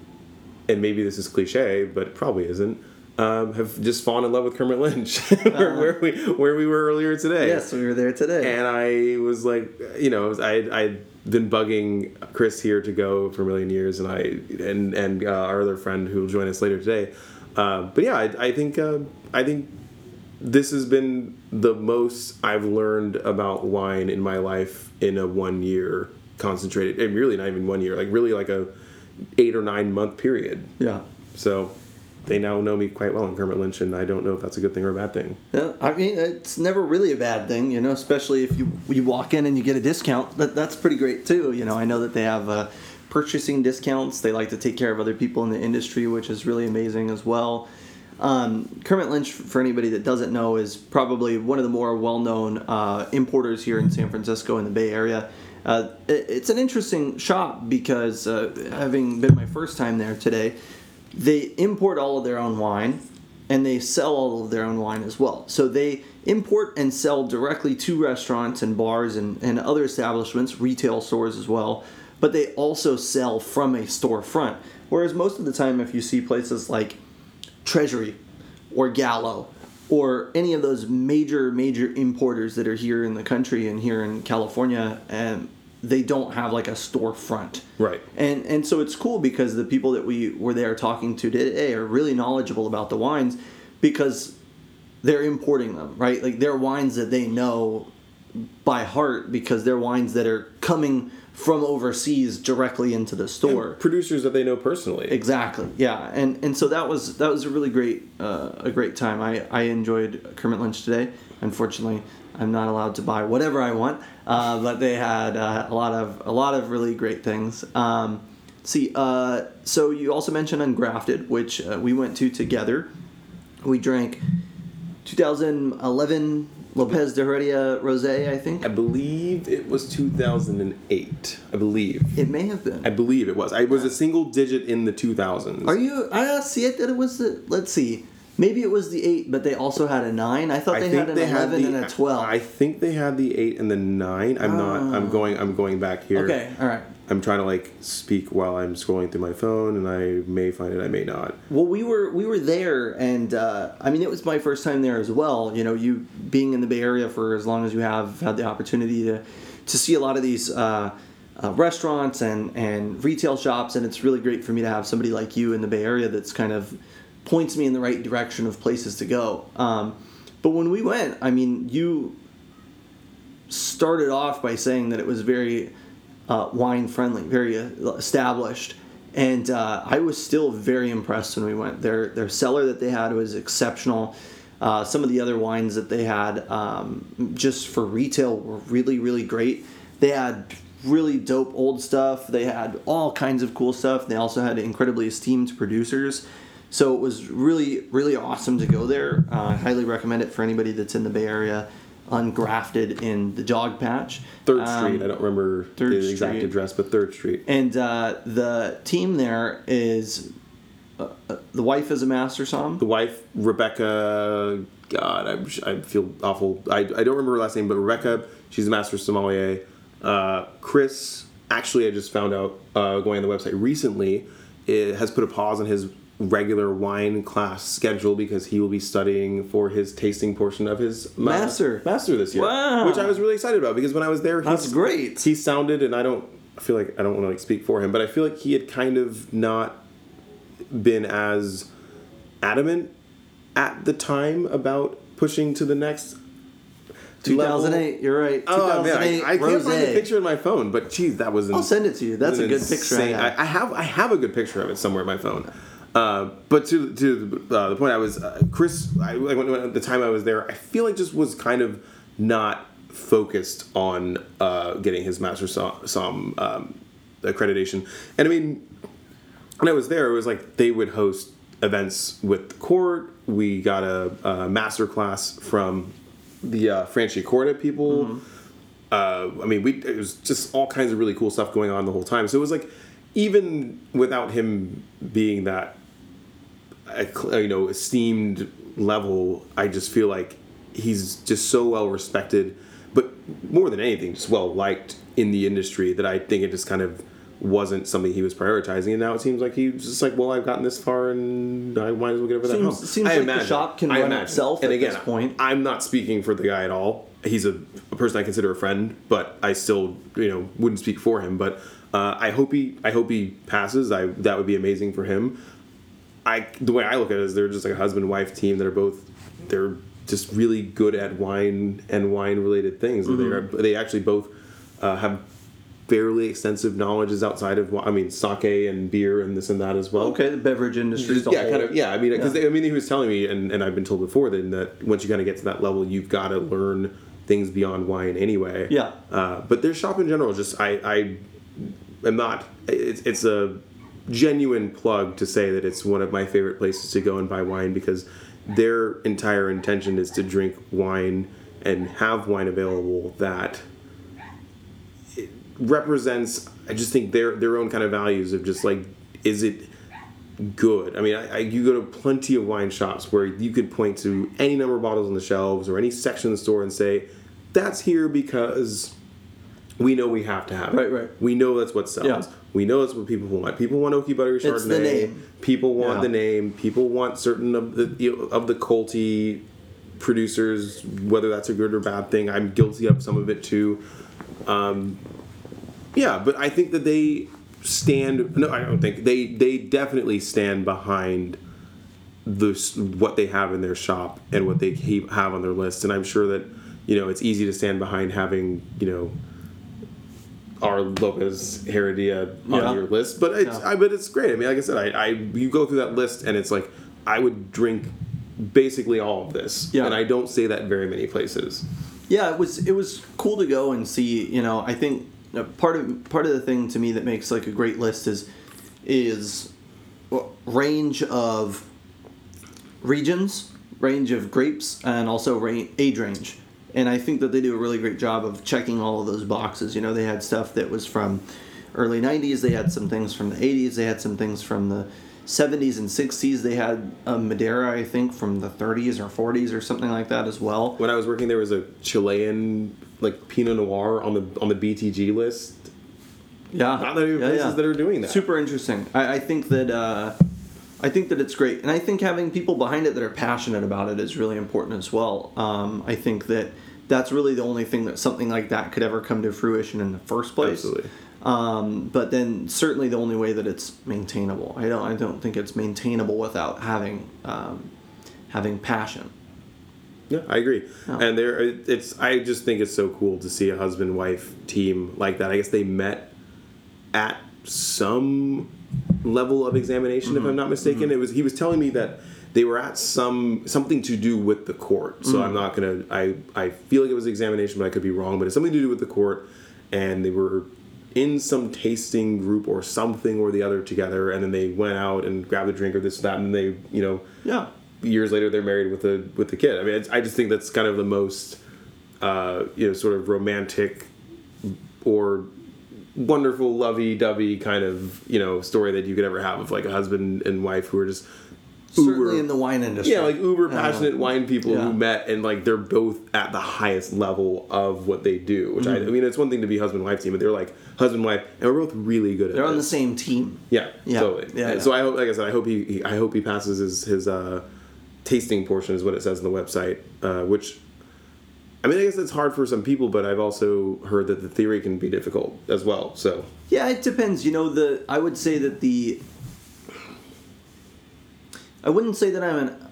and maybe this is cliche, but it probably isn't, have just fallen in love with Kermit Lynch, where we were earlier today. Yes, we were there today. And I was like, you know, I'd been bugging Chris here to go for a million years, and I and our other friend who will join us later today. I think this has been the most I've learned about wine in my life in a 1 year concentrated, and really not even 1 year, like really like a 8 or 9 month period. Yeah. So they now know me quite well in Kermit Lynch, and I don't know if that's a good thing or a bad thing. Yeah, I mean, it's never really a bad thing, you know, especially if you walk in and you get a discount. That's pretty great, too. You know, I know that they have purchasing discounts. They like to take care of other people in the industry, which is really amazing as well. Kermit Lynch, for anybody that doesn't know, is probably one of the more well-known importers here in San Francisco in the Bay Area. It's an interesting shop because, having been my first time there today, they import all of their own wine, and they sell all of their own wine as well. So they import and sell directly to restaurants and bars and other establishments, retail stores as well, but they also sell from a storefront. Whereas most of the time, if you see places like Treasury or Gallo or any of those major importers that are here in the country and here in California, they don't have like a storefront. Right. And so it's cool because the people that we were there talking to today are really knowledgeable about the wines because they're importing them, right? Like, they're wines that they know by heart because they're wines that are coming from overseas directly into the store. And producers that they know personally. Exactly. Yeah. And so that was a really great a great time. I enjoyed Kermit Lynch today. Unfortunately, I'm not allowed to buy whatever I want, but they had a lot of really great things. See, so you also mentioned Ungrafted, which we went to together. We drank 2011 Lopez de Heredia Rosé, I think. I believe it was 2008. I believe. It may have been. I believe it was. I was a single digit in the 2000s. Are you? See, I thought it was the... Let's see. Maybe it was the 8, but they also had a 9. I thought they had an 11 and a 12. I think they had the 8 and the 9. I'm going back here. Okay, all right. I'm trying to like speak while I'm scrolling through my phone, and I may find it, I may not. Well, we were there, and I mean, it was my first time there as well. You know, you being in the Bay Area for as long as you have had the opportunity to see a lot of these restaurants and retail shops, and it's really great for me to have somebody like you in the Bay Area that's kind of points me in the right direction of places to go. But when we went, I mean, you started off by saying that it was very wine friendly, very established, and I was still very impressed when we went. Their cellar that they had was exceptional. Some of the other wines that they had just for retail were really, really great. They had really dope old stuff. They had all kinds of cool stuff. They also had incredibly esteemed producers. So it was really, really awesome to go there. I highly recommend it for anybody that's in the Bay Area. Ungrafted in the Dogpatch. 3rd Street. I don't remember the exact address, but 3rd Street. And the team there is... the wife is a master somm. The wife, Rebecca... God, I feel awful. I don't remember her last name, but Rebecca, she's a master sommelier. Chris, actually I just found out going on the website recently, has put a pause on his regular wine class schedule because he will be studying for his tasting portion of his master this year. Wow. Which I was really excited about because when I was there, he sounded, and I don't want to speak for him, but I feel like he had kind of not been as adamant at the time about pushing to the next 2008 level. You're right. 2008, man, I can't find the picture in my phone, but geez, that was I'll send it to you. That's a good picture. I have a good picture of it somewhere in my phone. But to the point, I was Chris. At the time I was there, I feel like just was kind of not focused on getting his master somm accreditation. And I mean, when I was there, it was like they would host events with the court. We got a master class from the Franchi Corda people. Mm-hmm. I mean, it was just all kinds of really cool stuff going on the whole time. So it was like, even without him being that, you know, esteemed level, I just feel like he's just so well respected, but more than anything, just well liked in the industry that I think it just kind of wasn't something he was prioritizing, and now it seems like he's just like, well, I've gotten this far, and I might as well get over that hump. Seems like the shop can run itself at this point. I'm not speaking for the guy at all. He's a person I consider a friend, but I still, you know, wouldn't speak for him. But I hope he passes. That would be amazing for him. The way I look at it is they're just like a husband-wife team that are they're just really good at wine and wine-related things. Mm-hmm. They actually both have fairly extensive knowledges outside of, I mean, sake and beer and this and that as well. Okay, the beverage industry. Yeah, I mean, because he was telling me, and I've been told before then, that once you kind of get to that level, you've got to learn things beyond wine anyway. Yeah. But their shop in general, just I'm not. It's a genuine plug to say that it's one of my favorite places to go and buy wine because their entire intention is to drink wine and have wine available that it represents. I just think their own kind of values of just like, is it good? I mean, you go to plenty of wine shops where you could point to any number of bottles on the shelves or any section of the store and say, that's here because we know we have to have it. Right. We know that's what sells. Yeah. We know that's what people want. People want oaky buttery Chardonnay. It's the name. People want the name. People want certain of the Colty producers, whether that's a good or bad thing. I'm guilty of some of it too. But I think that they stand. No, I don't think they definitely stand behind what they have in their shop and what they have on their list. And I'm sure that, you know, it's easy to stand behind having, you know, our Lopez Heredia on your list, but it's great. I mean, like I said, you go through that list and it's like I would drink basically all of this, and I don't say that very many places. Yeah, it was cool to go and see. You know, I think part of the thing to me that makes like a great list is is range of regions, range of grapes, and also age range. And I think that they do a really great job of checking all of those boxes. You know, they had stuff that was from early 90s. They had some things from the 80s. They had some things from the 70s and 60s. They had a Madeira, I think, from the 30s or 40s or something like that as well. When I was working, there was a Chilean, like, Pinot Noir on the BTG list. Yeah. Not that many places that are doing that. Super interesting. I think that it's great. And I think having people behind it that are passionate about it is really important as well. I think that that's really the only thing that something like that could ever come to fruition in the first place. Absolutely. But then certainly the only way that it's maintainable. I don't think it's maintainable without having passion. Yeah, I agree. Oh. And I just think it's so cool to see a husband-wife team like that. I guess they met at some level of examination, mm-hmm. if I'm not mistaken. Mm-hmm. He was telling me that they were at something to do with the court. So mm-hmm. I'm not going to... I feel like it was examination, but I could be wrong. But it's something to do with the court. And they were in some tasting group or something or the other together. And then they went out and grabbed a drink or this or that. And they, you know... Yeah. Years later, they're married with a kid. I mean, I just think that's kind of the most, sort of romantic or wonderful lovey-dovey kind of, story that you could ever have of, like, a husband and wife who are just uber... Certainly in the wine industry. Yeah, like uber passionate wine people who met and, like, they're both at the highest level of what they do. Which, mm-hmm. I mean, it's one thing to be husband-wife team, but they're, like, husband-wife, and we're both really good at it. They're on the same team. Yeah, yeah. Totally. Yeah, so I hope, like I said, I hope he passes his tasting portion is what it says on the website, which, I mean, I guess it's hard for some people, but I've also heard that the theory can be difficult as well, so. Yeah, it depends. I would say that I wouldn't say that I'm an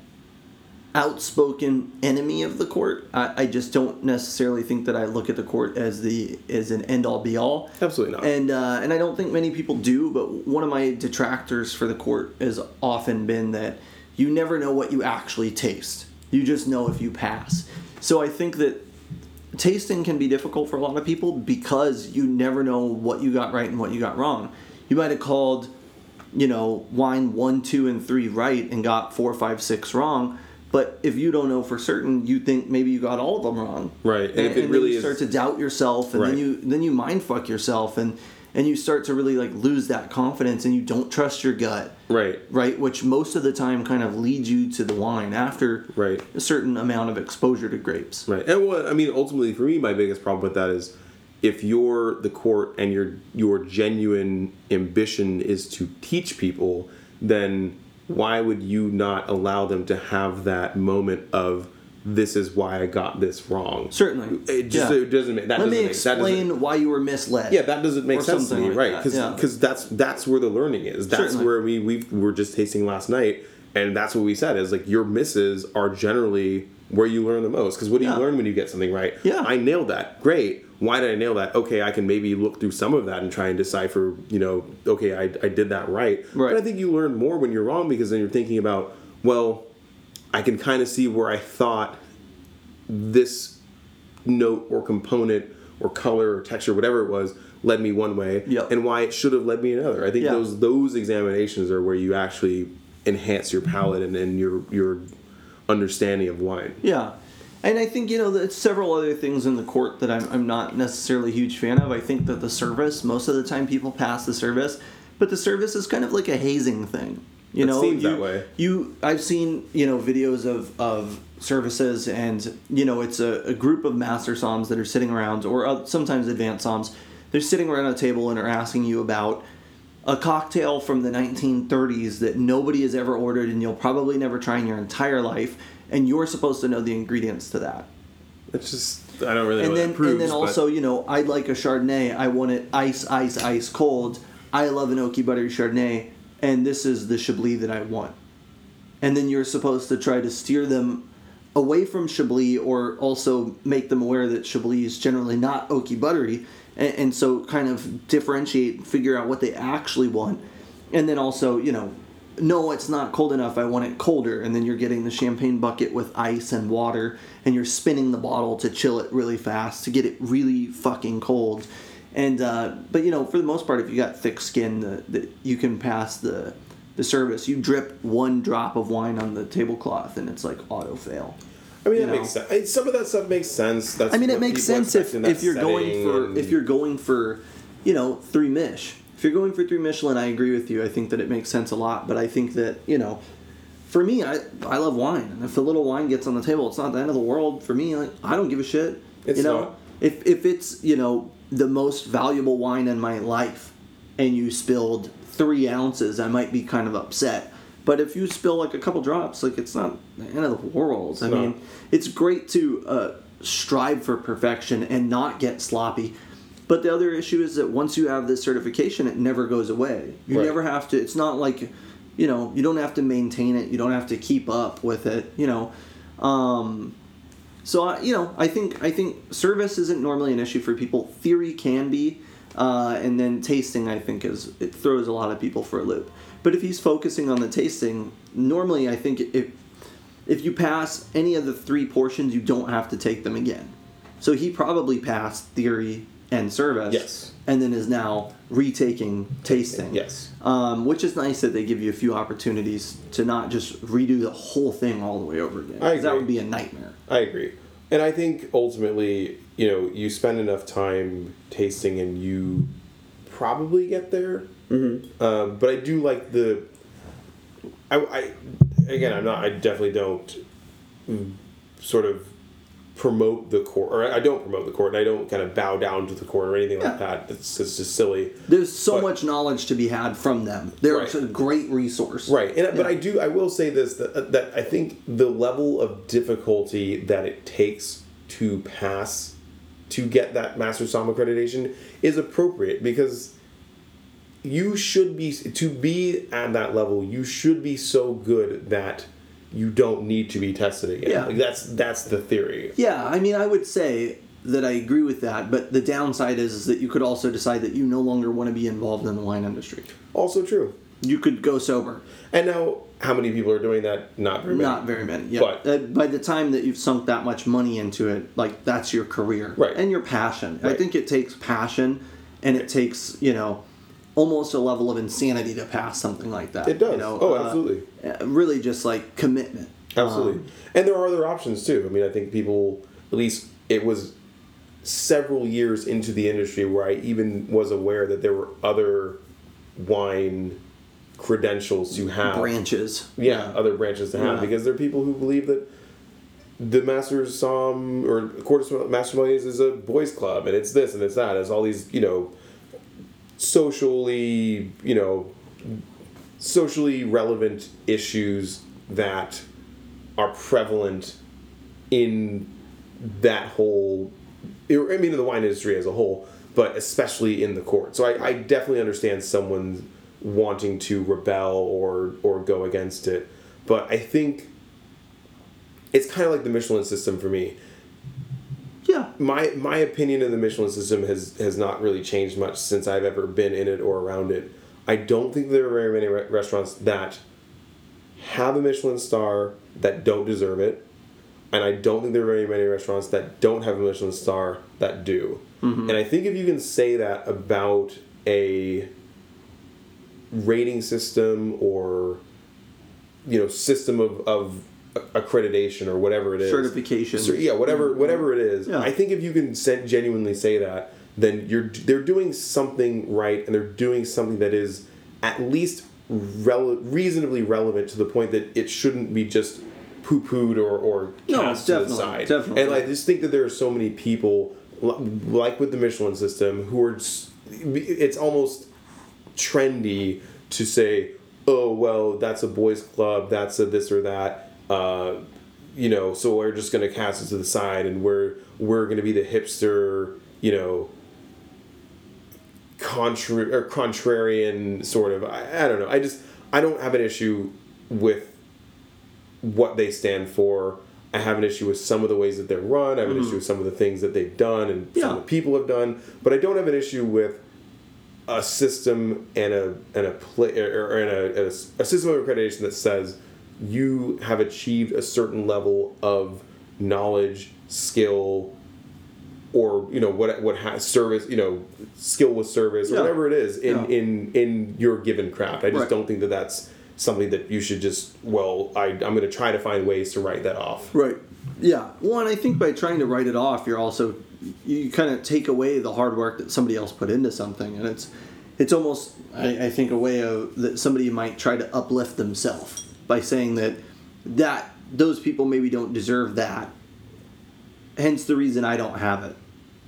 outspoken enemy of the court. I just don't necessarily think that I look at the court as an end-all be-all. Absolutely not. And I don't think many people do, but one of my detractors for the court has often been that you never know what you actually taste. You just know if you pass. So I think that tasting can be difficult for a lot of people because you never know what you got right and what you got wrong. You might have called, wine 1, 2, and 3 right and got 4, 5, 6 wrong. But if you don't know for certain, you think maybe you got all of them wrong. Right. And then you start to doubt yourself, and then you mindfuck yourself, and you start to really, like, lose that confidence, and you don't trust your gut. Right. Right, which most of the time kind of leads you to the wine after a certain amount of exposure to grapes. Right. And what, I mean, ultimately for me, my biggest problem with that is if you're the court and your genuine ambition is to teach people, then why would you not allow them to have that moment of, this is why I got this wrong. Certainly. It doesn't make sense. Let me explain why you were misled. Yeah, that doesn't make sense to me, right? Because that's where the learning is. That's certainly where we were just tasting last night, and that's what we said is, like, your misses are generally where you learn the most. Because what do you learn when you get something right? Yeah. I nailed that. Great. Why did I nail that? Okay, I can maybe look through some of that and try and decipher, okay, I did that right. Right. But I think you learn more when you're wrong because then you're thinking about, well, I can kind of see where I thought this note or component or color or texture, whatever it was, led me one way, and why it should have led me another. I think those examinations are where you actually enhance your palate and your understanding of wine. Yeah, and I think, there's several other things in the court that I'm not necessarily a huge fan of. I think that the service, most of the time people pass the service, but the service is kind of like a hazing thing. I've seen, videos of services and, it's a group of master somms that are sitting around, or sometimes advanced somms. They're sitting around a table and are asking you about a cocktail from the 1930s that nobody has ever ordered and you'll probably never try in your entire life. And you're supposed to know the ingredients to that. It's just, I don't really know what it proves. And then also, I'd like a Chardonnay. I want it ice cold. I love an oaky buttery Chardonnay. And this is the Chablis that I want. And then you're supposed to try to steer them away from Chablis or also make them aware that Chablis is generally not oaky buttery. And so kind of differentiate, figure out what they actually want. And then also, no, it's not cold enough. I want it colder. And then you're getting the champagne bucket with ice and water. And you're spinning the bottle to chill it really fast to get it really fucking cold. And but you know, for the most part, if you got thick skin, you can pass the service. You drip one drop of wine on the tablecloth, and it's like auto fail. I mean, that makes sense. Some of that stuff makes sense. That's I mean, it makes sense if you're going for you know, three mish. If you're going for three Michelin, I agree with you. I think that it makes sense a lot, but I think that, you know, for me, I love wine. And if a little wine gets on the table, it's not the end of the world for me. Like, I don't give a shit. It's not. If it's, you know, the most valuable wine in my life and you spilled 3 ounces, I might be kind of upset. But if you spill like a couple drops, like, it's not the end of the world. It's I mean, it's great to strive for perfection and not get sloppy. But the other issue is that once you have this certification, it never goes away. You never have to. It's not like, you know, you don't have to maintain it. You don't have to keep up with it. You know, so I, you know, I think service isn't normally an issue for people. Theory can be, and then tasting, I think, is it throws a lot of people for a loop. But if he's focusing on the tasting, normally I think if you pass any of the 3 portions, you don't have to take them again. So he probably passed theory and service, yes, and then is now retaking tasting, yes, which is nice that they give you a few opportunities to not just redo the whole thing all the way over again. I agree. That would be a nightmare. I agree, and I think ultimately, you know, you spend enough time tasting, and you probably get there. Mm-hmm. But I do like the. I again, I'm not. I definitely don't sort of promote the court, or I don't promote the court, and I don't kind of bow down to the court or anything like that. It's just silly. There's so much knowledge to be had from them. They're a great resource, right? And, but I will say this: that I think the level of difficulty that it takes to pass to get that Master Somm accreditation is appropriate, because you should be to be at that level. You should be so good that you don't need to be tested again. Yeah. Like that's the theory. Yeah, I mean, I would say that I agree with that, but the downside is that you could also decide that you no longer want to be involved in the wine industry. Also true. You could go sober. And now, how many people are doing that? Not very many. Not very many, yeah. But by the time that you've sunk that much money into it, like, that's your career. Right. And your passion. Right. I think it takes passion, and it takes, you know, almost a level of insanity to pass something like that. It does. You know, absolutely. Really just like commitment. Absolutely. And there are other options too. I mean, I think people, at least it was several years into the industry where I even was aware that there were other wine credentials to have. Branches. Yeah, other branches to have, because there are people who believe that the Master Somm or Court of Master Sommeliers is a boys club, and it's this and it's that. It's all these, you know, socially relevant issues that are prevalent in that whole, I mean, in the wine industry as a whole, but especially in the court. So I definitely understand someone wanting to rebel or go against it. But I think it's kind of like the Michelin system for me. Yeah. My opinion of the Michelin system has not really changed much since I've ever been in it or around it. I don't think there are very many restaurants that have a Michelin star that don't deserve it. And I don't think there are very many restaurants that don't have a Michelin star that do. Mm-hmm. And I think if you can say that about a rating system or, you know, system of accreditation or whatever it is, certification, whatever it is, I think if you can genuinely say that, then they're doing something right, and they're doing something that is at least reasonably relevant, to the point that it shouldn't be just poo-pooed or cast to the side. Definitely. And I just think that there are so many people, like with the Michelin system, who are it's almost trendy to say, oh, well, that's a boys club, that's a this or that. You know, so we're just going to cast it to the side, and we're going to be the hipster, you know, contrarian sort of. I don't know. I don't have an issue with what they stand for. I have an issue with some of the ways that they're run. I have an issue with some of the things that they've done and some of the people have done. But I don't have an issue with a system and a system of accreditation that says you have achieved a certain level of knowledge, skill, or what service, skill with service, or whatever it is in your given craft. I just don't think that that's something that you should just, I'm going to try to find ways to write that off. Right. Yeah. Well, and I think by trying to write it off, you're also, you kind of take away the hard work that somebody else put into something. And it's almost, I think, a way of that somebody might try to uplift themselves by saying that those people maybe don't deserve that. Hence the reason I don't have it.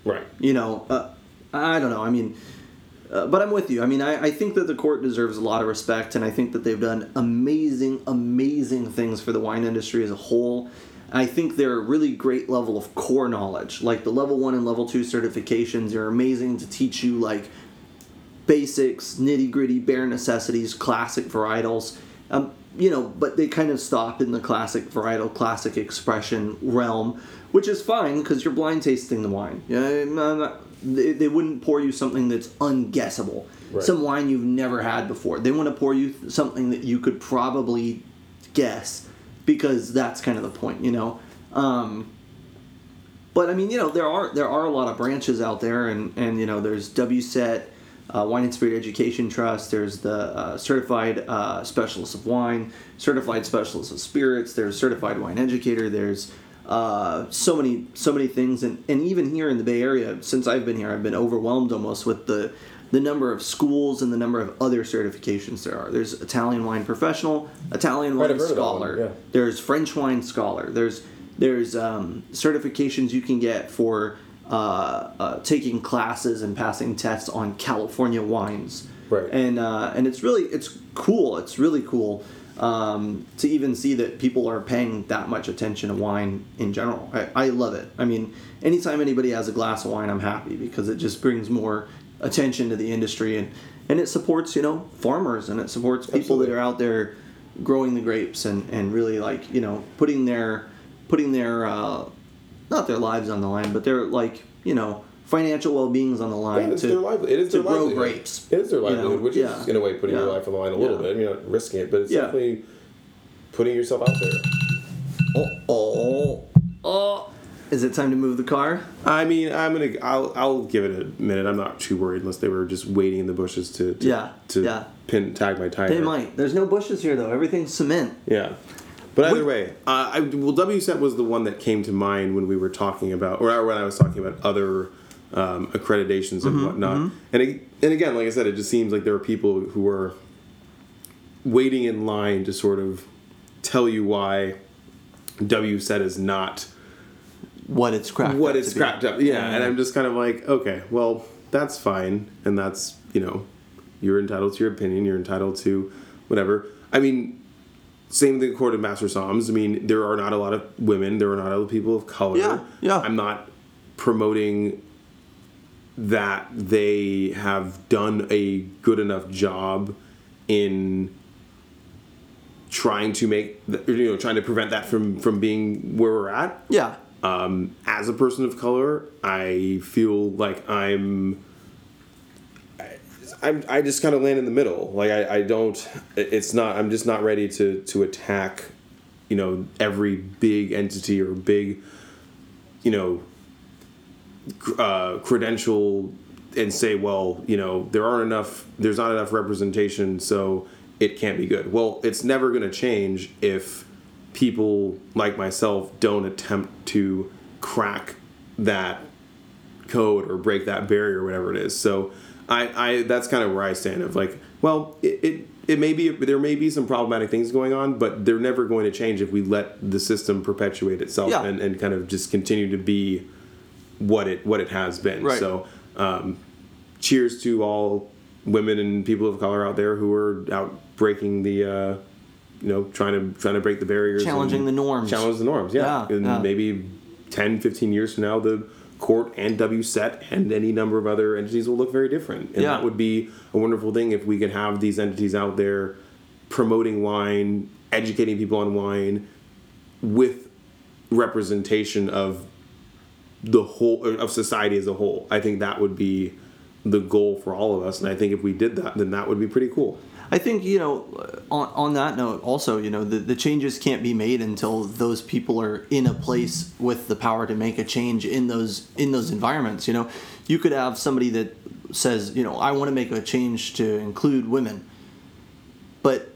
Right. I don't know. I mean, but I'm with you. I mean, I think that the court deserves a lot of respect, and I think that they've done amazing, amazing things for the wine industry as a whole. I think they're a really great level of core knowledge. Like the level 1 and level 2 certifications are amazing to teach you like basics, nitty-gritty, bare necessities, classic varietals. But they kind of stop in the classic varietal, classic expression realm, which is fine because you're blind tasting the wine. They wouldn't pour you something that's unguessable. Right. Some wine you've never had before. They want to pour you something that you could probably guess because that's kind of the point, But, I mean, there are a lot of branches out there, and there's WSET, Wine and Spirit Education Trust. There's the Certified Specialist of Wine, Certified Specialist of Spirits. There's Certified Wine Educator. There's so many things. And even here in the Bay Area, since I've been here, I've been overwhelmed almost with the number of schools and the number of other certifications there are. There's Italian Wine Professional, Italian Wine Scholar. There's French Wine Scholar. There's certifications you can get for taking classes and passing tests on California wines, right? And it's really cool to even see that people are paying that much attention to wine in general. I love it. I mean, anytime anybody has a glass of wine, I'm happy because it just brings more attention to the industry and it supports farmers, and it supports people that are out there growing the grapes and really putting their not their lives on the line, but they're financial well-being's on the line to grow grapes. It is their livelihood, which is, in a way, putting your life on the line a little bit. You're not risking it, but it's definitely putting yourself out there. Oh. Is it time to move the car? I mean, I'll give it a minute. I'm not too worried unless they were just waiting in the bushes to tag my tire. They might. There's no bushes here, though. Everything's cement. Yeah. But either way, WSET was the one that came to mind when we were talking about, or when I was talking about other accreditations and whatnot. Mm-hmm. And again, like I said, it just seems like there are people who are waiting in line to sort of tell you why WSET is not what it's cracked up. Yeah, and I'm just kind of like, okay, well, that's fine, and that's you're entitled to your opinion, you're entitled to whatever. I mean. Same thing with Court of Master Sommeliers. I mean, there are not a lot of women. There are not a lot of people of color. Yeah. I'm not promoting that they have done a good enough job in trying to make, trying to prevent that from being where we're at. Yeah. As a person of color, I feel like I just kind of land in the middle. Like I don't. It's not. I'm just not ready to attack, every big entity or big, credential, and say, there aren't enough. There's not enough representation, so it can't be good. Well, it's never going to change if people like myself don't attempt to crack that code or break that barrier, or whatever it is. So. I that's kind of where I stand of like, well, it may be, there may be some problematic things going on, but they're never going to change if we let the system perpetuate itself and kind of just continue to be what it has been. Right. So cheers to all women and people of color out there who are out breaking the trying to break the barriers, challenging the norms. Challenge the norms, maybe 10, 15 years from now the Court and WSET and any number of other entities will look very different. And that would be a wonderful thing if we could have these entities out there promoting wine, educating people on wine, with representation of the whole, of society as a whole. I think that would be the goal for all of us. And I think if we did that, then that would be pretty cool. I think, you know, on that note also, you know, the changes can't be made until those people are in a place with the power to make a change in those environments. You know, you could have somebody that says, you know, I want to make a change to include women, but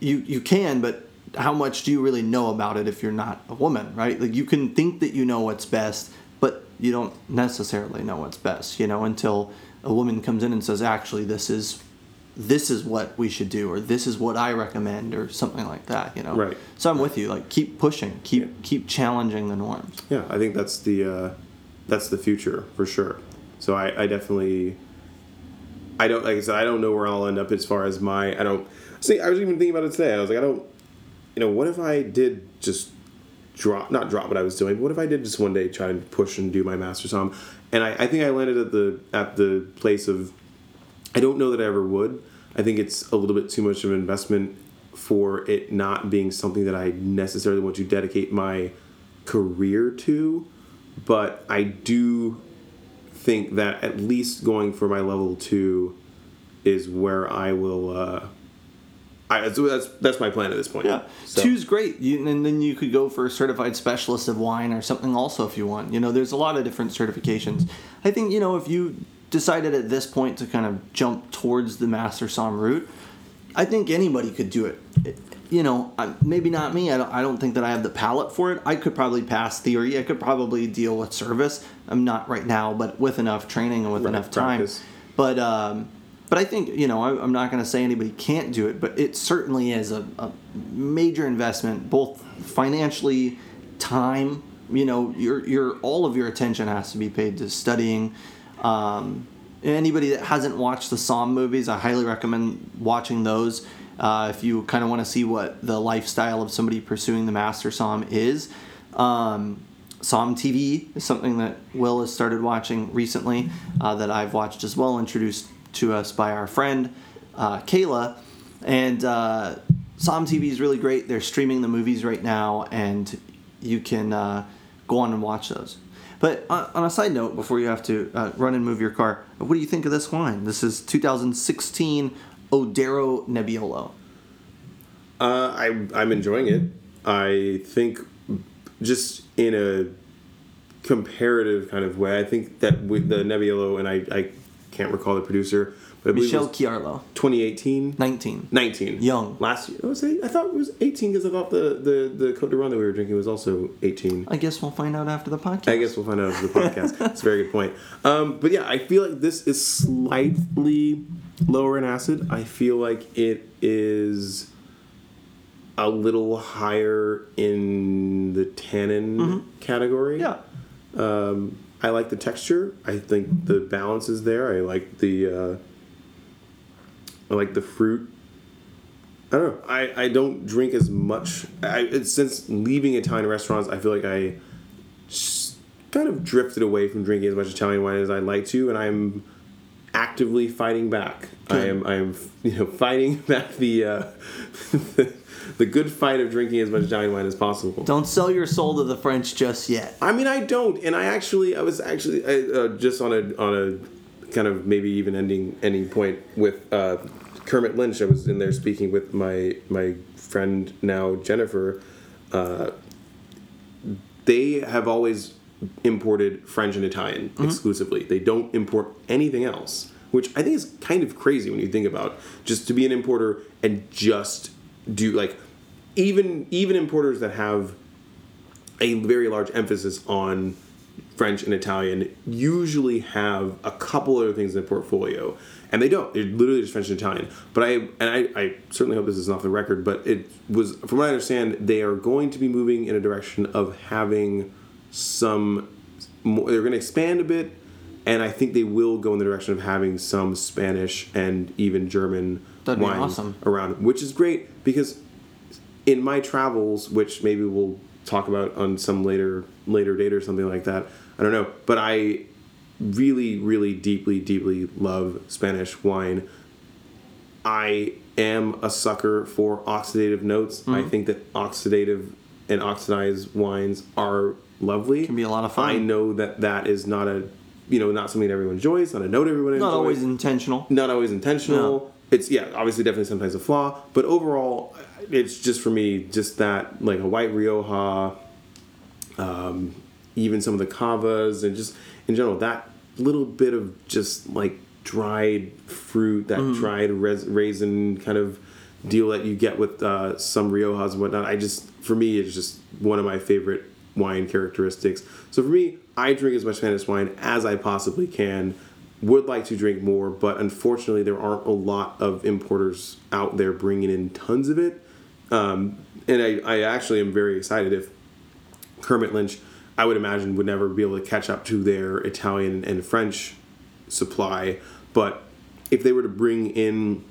you can, but how much do you really know about it if you're not a woman, right? Like, you can think that you know what's best, but you don't necessarily know what's best, you know, until a woman comes in and says, actually, this is what we should do, or this is what I recommend, or something like that, you know? Right. So I'm with you. Like, keep pushing, keep challenging the norms. Yeah, I think that's the future for sure. So I definitely, I don't, like I said, I don't know where I'll end up as far as my, I don't, see, I was even thinking about it today. I was like, I don't, you know, what if I did just not drop what I was doing, but what if I did just one day try and push and do my Master Somm? And I think I landed at the place of, I don't know that I ever would. I think it's a little bit too much of an investment for it not being something that I necessarily want to dedicate my career to. But I do think that at least going for my level 2 is where I will... that's my plan at this point. Yeah, so. 2's great, and then you could go for a certified specialist of wine or something also if you want. You know, there's a lot of different certifications. I think, you know, if you decided at this point to kind of jump towards the Master Somm route, I think anybody could do it. You know, maybe not me. I don't think that I have the palate for it. I could probably pass theory. I could probably deal with service. I'm not right now, but with enough training and with enough time. But I think, you know, I'm not going to say anybody can't do it, but it certainly is a major investment, both financially, time. You know, your all of your attention has to be paid to studying. Anybody that hasn't watched the Somm movies, I highly recommend watching those if you kind of want to see what the lifestyle of somebody pursuing the Master Somm is. Somm TV is something that Will has started watching recently that I've watched as well, introduced to us by our friend Kayla, and Somm TV is really great. They're streaming the movies right now, and you can go on and watch those. But on a side note, before you have to run and move your car, what do you think of this wine? This is 2016 Odero Nebbiolo. I'm enjoying it. I think just in a comparative kind of way, I think that with the Nebbiolo, and I can't recall the producer, but Michel Chiarlo. 2018? 19. Young. Last year. I thought it was 18 because I thought the Côte de Rhône that we were drinking was also 18. I guess we'll find out after the podcast. That's a very good point. But yeah, I feel like this is slightly lower in acid. I feel like it is a little higher in the tannin category. Yeah. I like the texture. I think the balance is there. I like the fruit. I don't know. I don't drink as much. Since leaving Italian restaurants, I feel like I kind of drifted away from drinking as much Italian wine as I'd like to, and I'm actively fighting back. Good. I am fighting back the good fight of drinking as much Italian wine as possible. Don't sell your soul to the French just yet. I mean, I don't, and I was just on a kind of maybe even ending point with Kermit Lynch. I was in there speaking with my friend now Jennifer. They have always imported French and Italian exclusively. They don't import anything else, which I think is kind of crazy when you think about just to be an importer and just. Do like even importers that have a very large emphasis on French and Italian usually have a couple other things in their portfolio, and they don't. They're literally just French and Italian. But I certainly hope this is off the record. But it was, from what I understand, they are going to be moving in a direction of having some more. They're going to expand a bit, and I think they will go in the direction of having some Spanish and even German. That'd be awesome. Around, which is great because in my travels, which maybe we'll talk about on some later date or something like that, I don't know, but I really, really deeply love Spanish wine. I am a sucker for oxidative notes. I think that oxidative and oxidized wines are lovely. It can be a lot of fun. I know that is not something that everyone enjoys, not a note everyone enjoys. Not always intentional. No. it's, yeah, obviously definitely sometimes a flaw, but overall, it's just for me, just that, like a white Rioja, even some of the cavas, and just in general, that little bit of just like dried fruit, that dried raisin kind of deal that you get with some Riojas and whatnot. I just, for me, it's just one of my favorite wine characteristics. So for me, I drink as much Spanish wine as I possibly can. Would like to drink more, but unfortunately there aren't a lot of importers out there bringing in tons of it. And I actually am very excited if Kermit Lynch, I would imagine, would never be able to catch up to their Italian and French supply. But if they were to bring in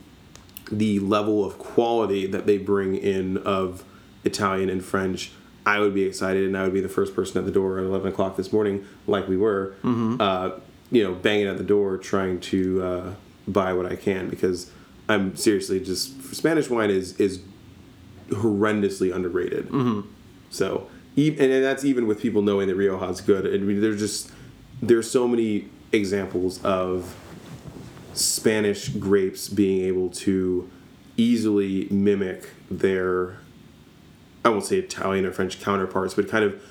the level of quality that they bring in of Italian and French, I would be excited, and I would be the first person at the door at 11 o'clock this morning, like we were, you know, banging at the door trying to buy what I can, because I'm seriously just... Spanish wine is horrendously underrated. So, and that's even with people knowing that Rioja's good. I mean, there's so many examples of Spanish grapes being able to easily mimic their, I won't say Italian or French counterparts, but kind of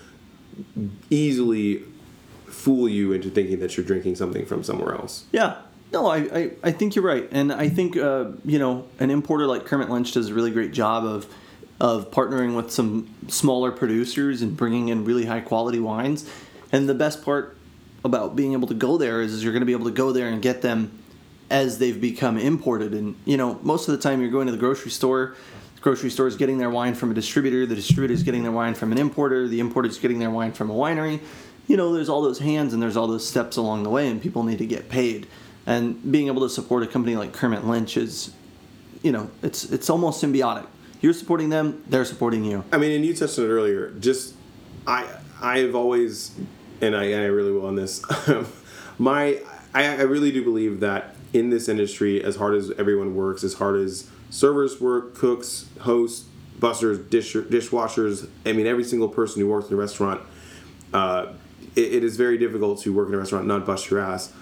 easily fool you into thinking that you're drinking something from somewhere else. Yeah. No, I think you're right. And I think, you know, an importer like Kermit Lynch does a really great job of partnering with some smaller producers and bringing in really high-quality wines. And the best part about being able to go there is you're going to be able to go there and get them as they've become imported. And, you know, most of the time you're going to the grocery store. The grocery store is getting their wine from a distributor. The distributor is getting their wine from an importer. The importer is getting their wine from a winery. You know, there's all those hands and there's all those steps along the way, and people need to get paid. And being able to support a company like Kermit Lynch is, you know, it's almost symbiotic. You're supporting them, they're supporting you. I mean, and you touched on it earlier. Just, I've always, and I really will on this, I really do believe that in this industry, as hard as everyone works, as hard as servers work, cooks, hosts, busters, dishwashers, I mean, every single person who works in a restaurant, it is very difficult to work in a restaurant and not bust your ass.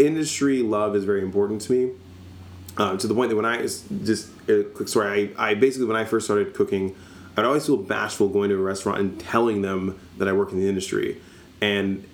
Industry love is very important to me. To the point that when I, just a quick story, I basically, when I first started cooking, I'd always feel bashful going to a restaurant and telling them that I work in the industry. And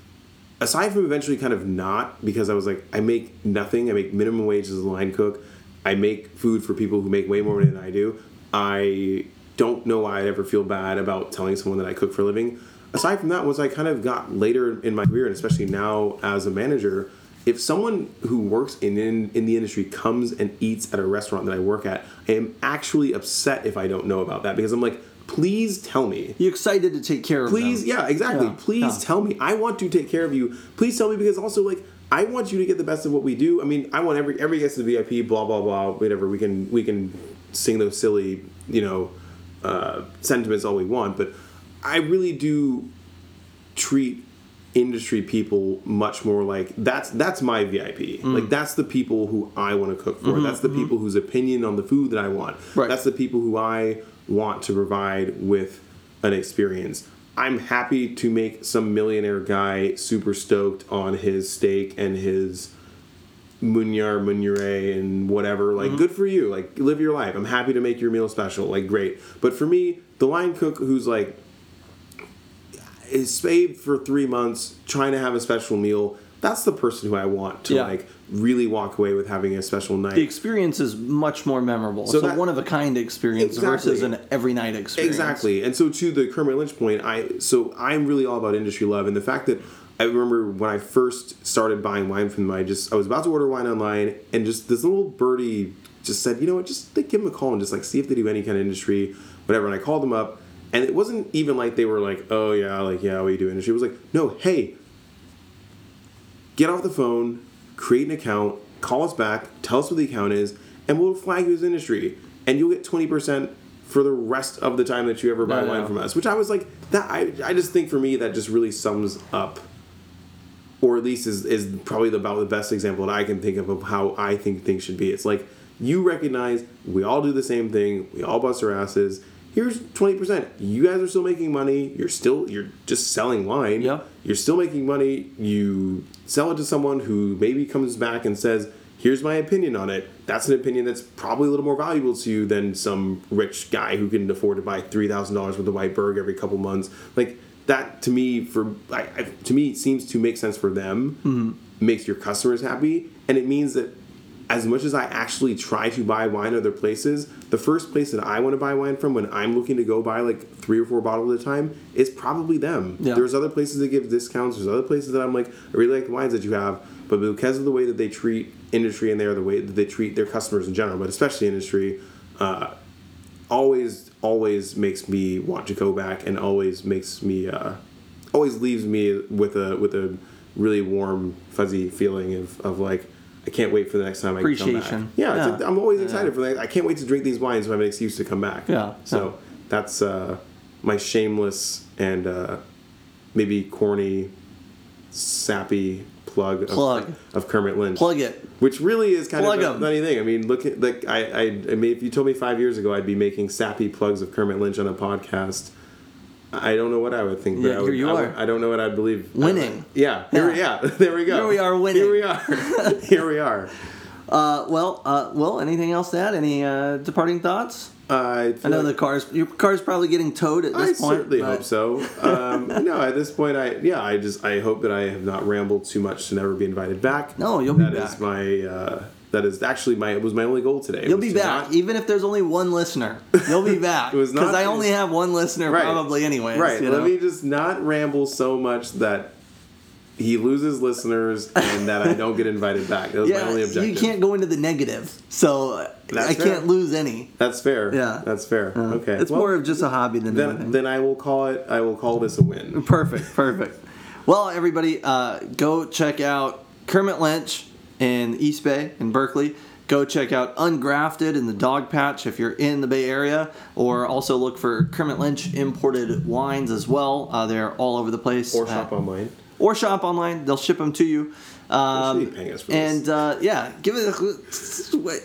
aside from eventually kind of not, because I was like, I make nothing. I make minimum wage as a line cook. I make food for people who make way more money than I do. I don't know why I'd ever feel bad about telling someone that I cook for a living. Aside from that, once I kind of got later in my career, and especially now as a manager, if someone who works in the industry comes and eats at a restaurant that I work at, I am actually upset if I don't know about that, because I'm like, please tell me. You're excited to take care of them. Please, yeah, exactly. Yeah. Please tell me. I want to take care of you. Please tell me, because also, like, I want you to get the best of what we do. I mean, I want every guest to the VIP, blah, blah, blah, whatever. We can sing those silly, you know, sentiments all we want, but I really do treat industry people much more like that's my VIP. Like, that's the people who I want to cook for. That's the people whose opinion on the food that I want. Right. That's the people who I want to provide with an experience. I'm happy to make some millionaire guy super stoked on his steak and his meunier and whatever. Like, good for you. Like, live your life. I'm happy to make your meal special. Like, great. But for me, the line cook who's like is saved for 3 months trying to have a special meal, that's the person who I want to, like, really walk away with having a special night. The experience is much more memorable. So it's a one-of-a-kind experience versus an every-night experience. Exactly. And so to the Kermit Lynch point, I'm really all about industry love. And the fact that I remember when I first started buying wine from them, I was about to order wine online, and just this little birdie just said, you know what, just like, give them a call and just, like, see if they do any kind of industry, whatever. And I called them up. And it wasn't even like they were like, oh, yeah, like, yeah, we do industry. It was like, no, hey, get off the phone, create an account, call us back, tell us what the account is, and we'll flag you as industry. And you'll get 20% for the rest of the time that you ever buy wine from us. Which I was like, that I just think for me that just really sums up, or at least is probably about the best example that I can think of how I think things should be. It's like, you recognize we all do the same thing. We all bust our asses. Here's 20%. You guys are still making money. You're just selling wine. Yeah. You're still making money. You sell it to someone who maybe comes back and says, here's my opinion on it, that's an opinion that's probably a little more valuable to you than some rich guy who can afford to buy $3,000 worth of Whiteberg every couple months. Like, that, to me, it seems to make sense for them, makes your customers happy, and it means that as much as I actually try to buy wine other places, the first place that I want to buy wine from when I'm looking to go buy like 3 or 4 bottles at a time is probably them. Yeah. There's other places that give discounts. There's other places that I'm like, I really like the wines that you have, but because of the way that they treat industry and the way that they treat their customers in general, but especially industry, always makes me want to go back and always makes me, always leaves me with a really warm, fuzzy feeling of like, I can't wait for the next time I can come back. Appreciation. Yeah. It's like, I'm always excited for that. I can't wait to drink these wines so I have an excuse to come back. Yeah. So that's my shameless and maybe corny, sappy plug of Kermit Lynch. Plug it. Which really is kind of a funny thing. I mean, look at, like, I mean, if you told me 5 years ago I'd be making sappy plugs of Kermit Lynch on a podcast, I don't know what I would think. But yeah, here you are. I don't know what I'd believe. Winning. There we go. Here we are winning. Here we are. Will, anything else to add? Any departing thoughts? I know your car's probably getting towed at this point. I certainly hope so. No, at this point, I hope that I have not rambled too much to never be invited back. No, you'll be back. That was my only goal today. You'll be back, even if there's only one listener. You'll be back. Because I only have one listener probably anyways. Right. You know? Let me just not ramble so much that he loses listeners and that I don't get invited back. That was my only objective. You can't go into the negative, so that's fair. Can't lose any. That's fair. Yeah. That's fair. Okay. It's more of just a hobby than anything. Then I will call this a win. Perfect. Well, everybody, go check out Kermit Lynch in East Bay, in Berkeley. Go check out Ungrafted in the Dogpatch if you're in the Bay Area, or also look for Kermit Lynch imported wines as well. They're all over the place. Or shop online. They'll ship them to you. They should be paying us for this. And give it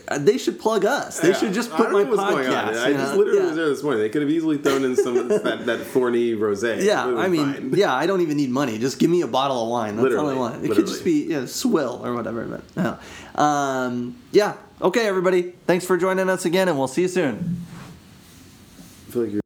a, they should plug us. They should just put my podcast. I just literally was there this morning. They could have easily thrown in some that thorny rosé. Yeah, I mean, I don't even need money. Just give me a bottle of wine. That's all I want. It could just be swill or whatever. But okay, everybody. Thanks for joining us again, and we'll see you soon. I feel like you're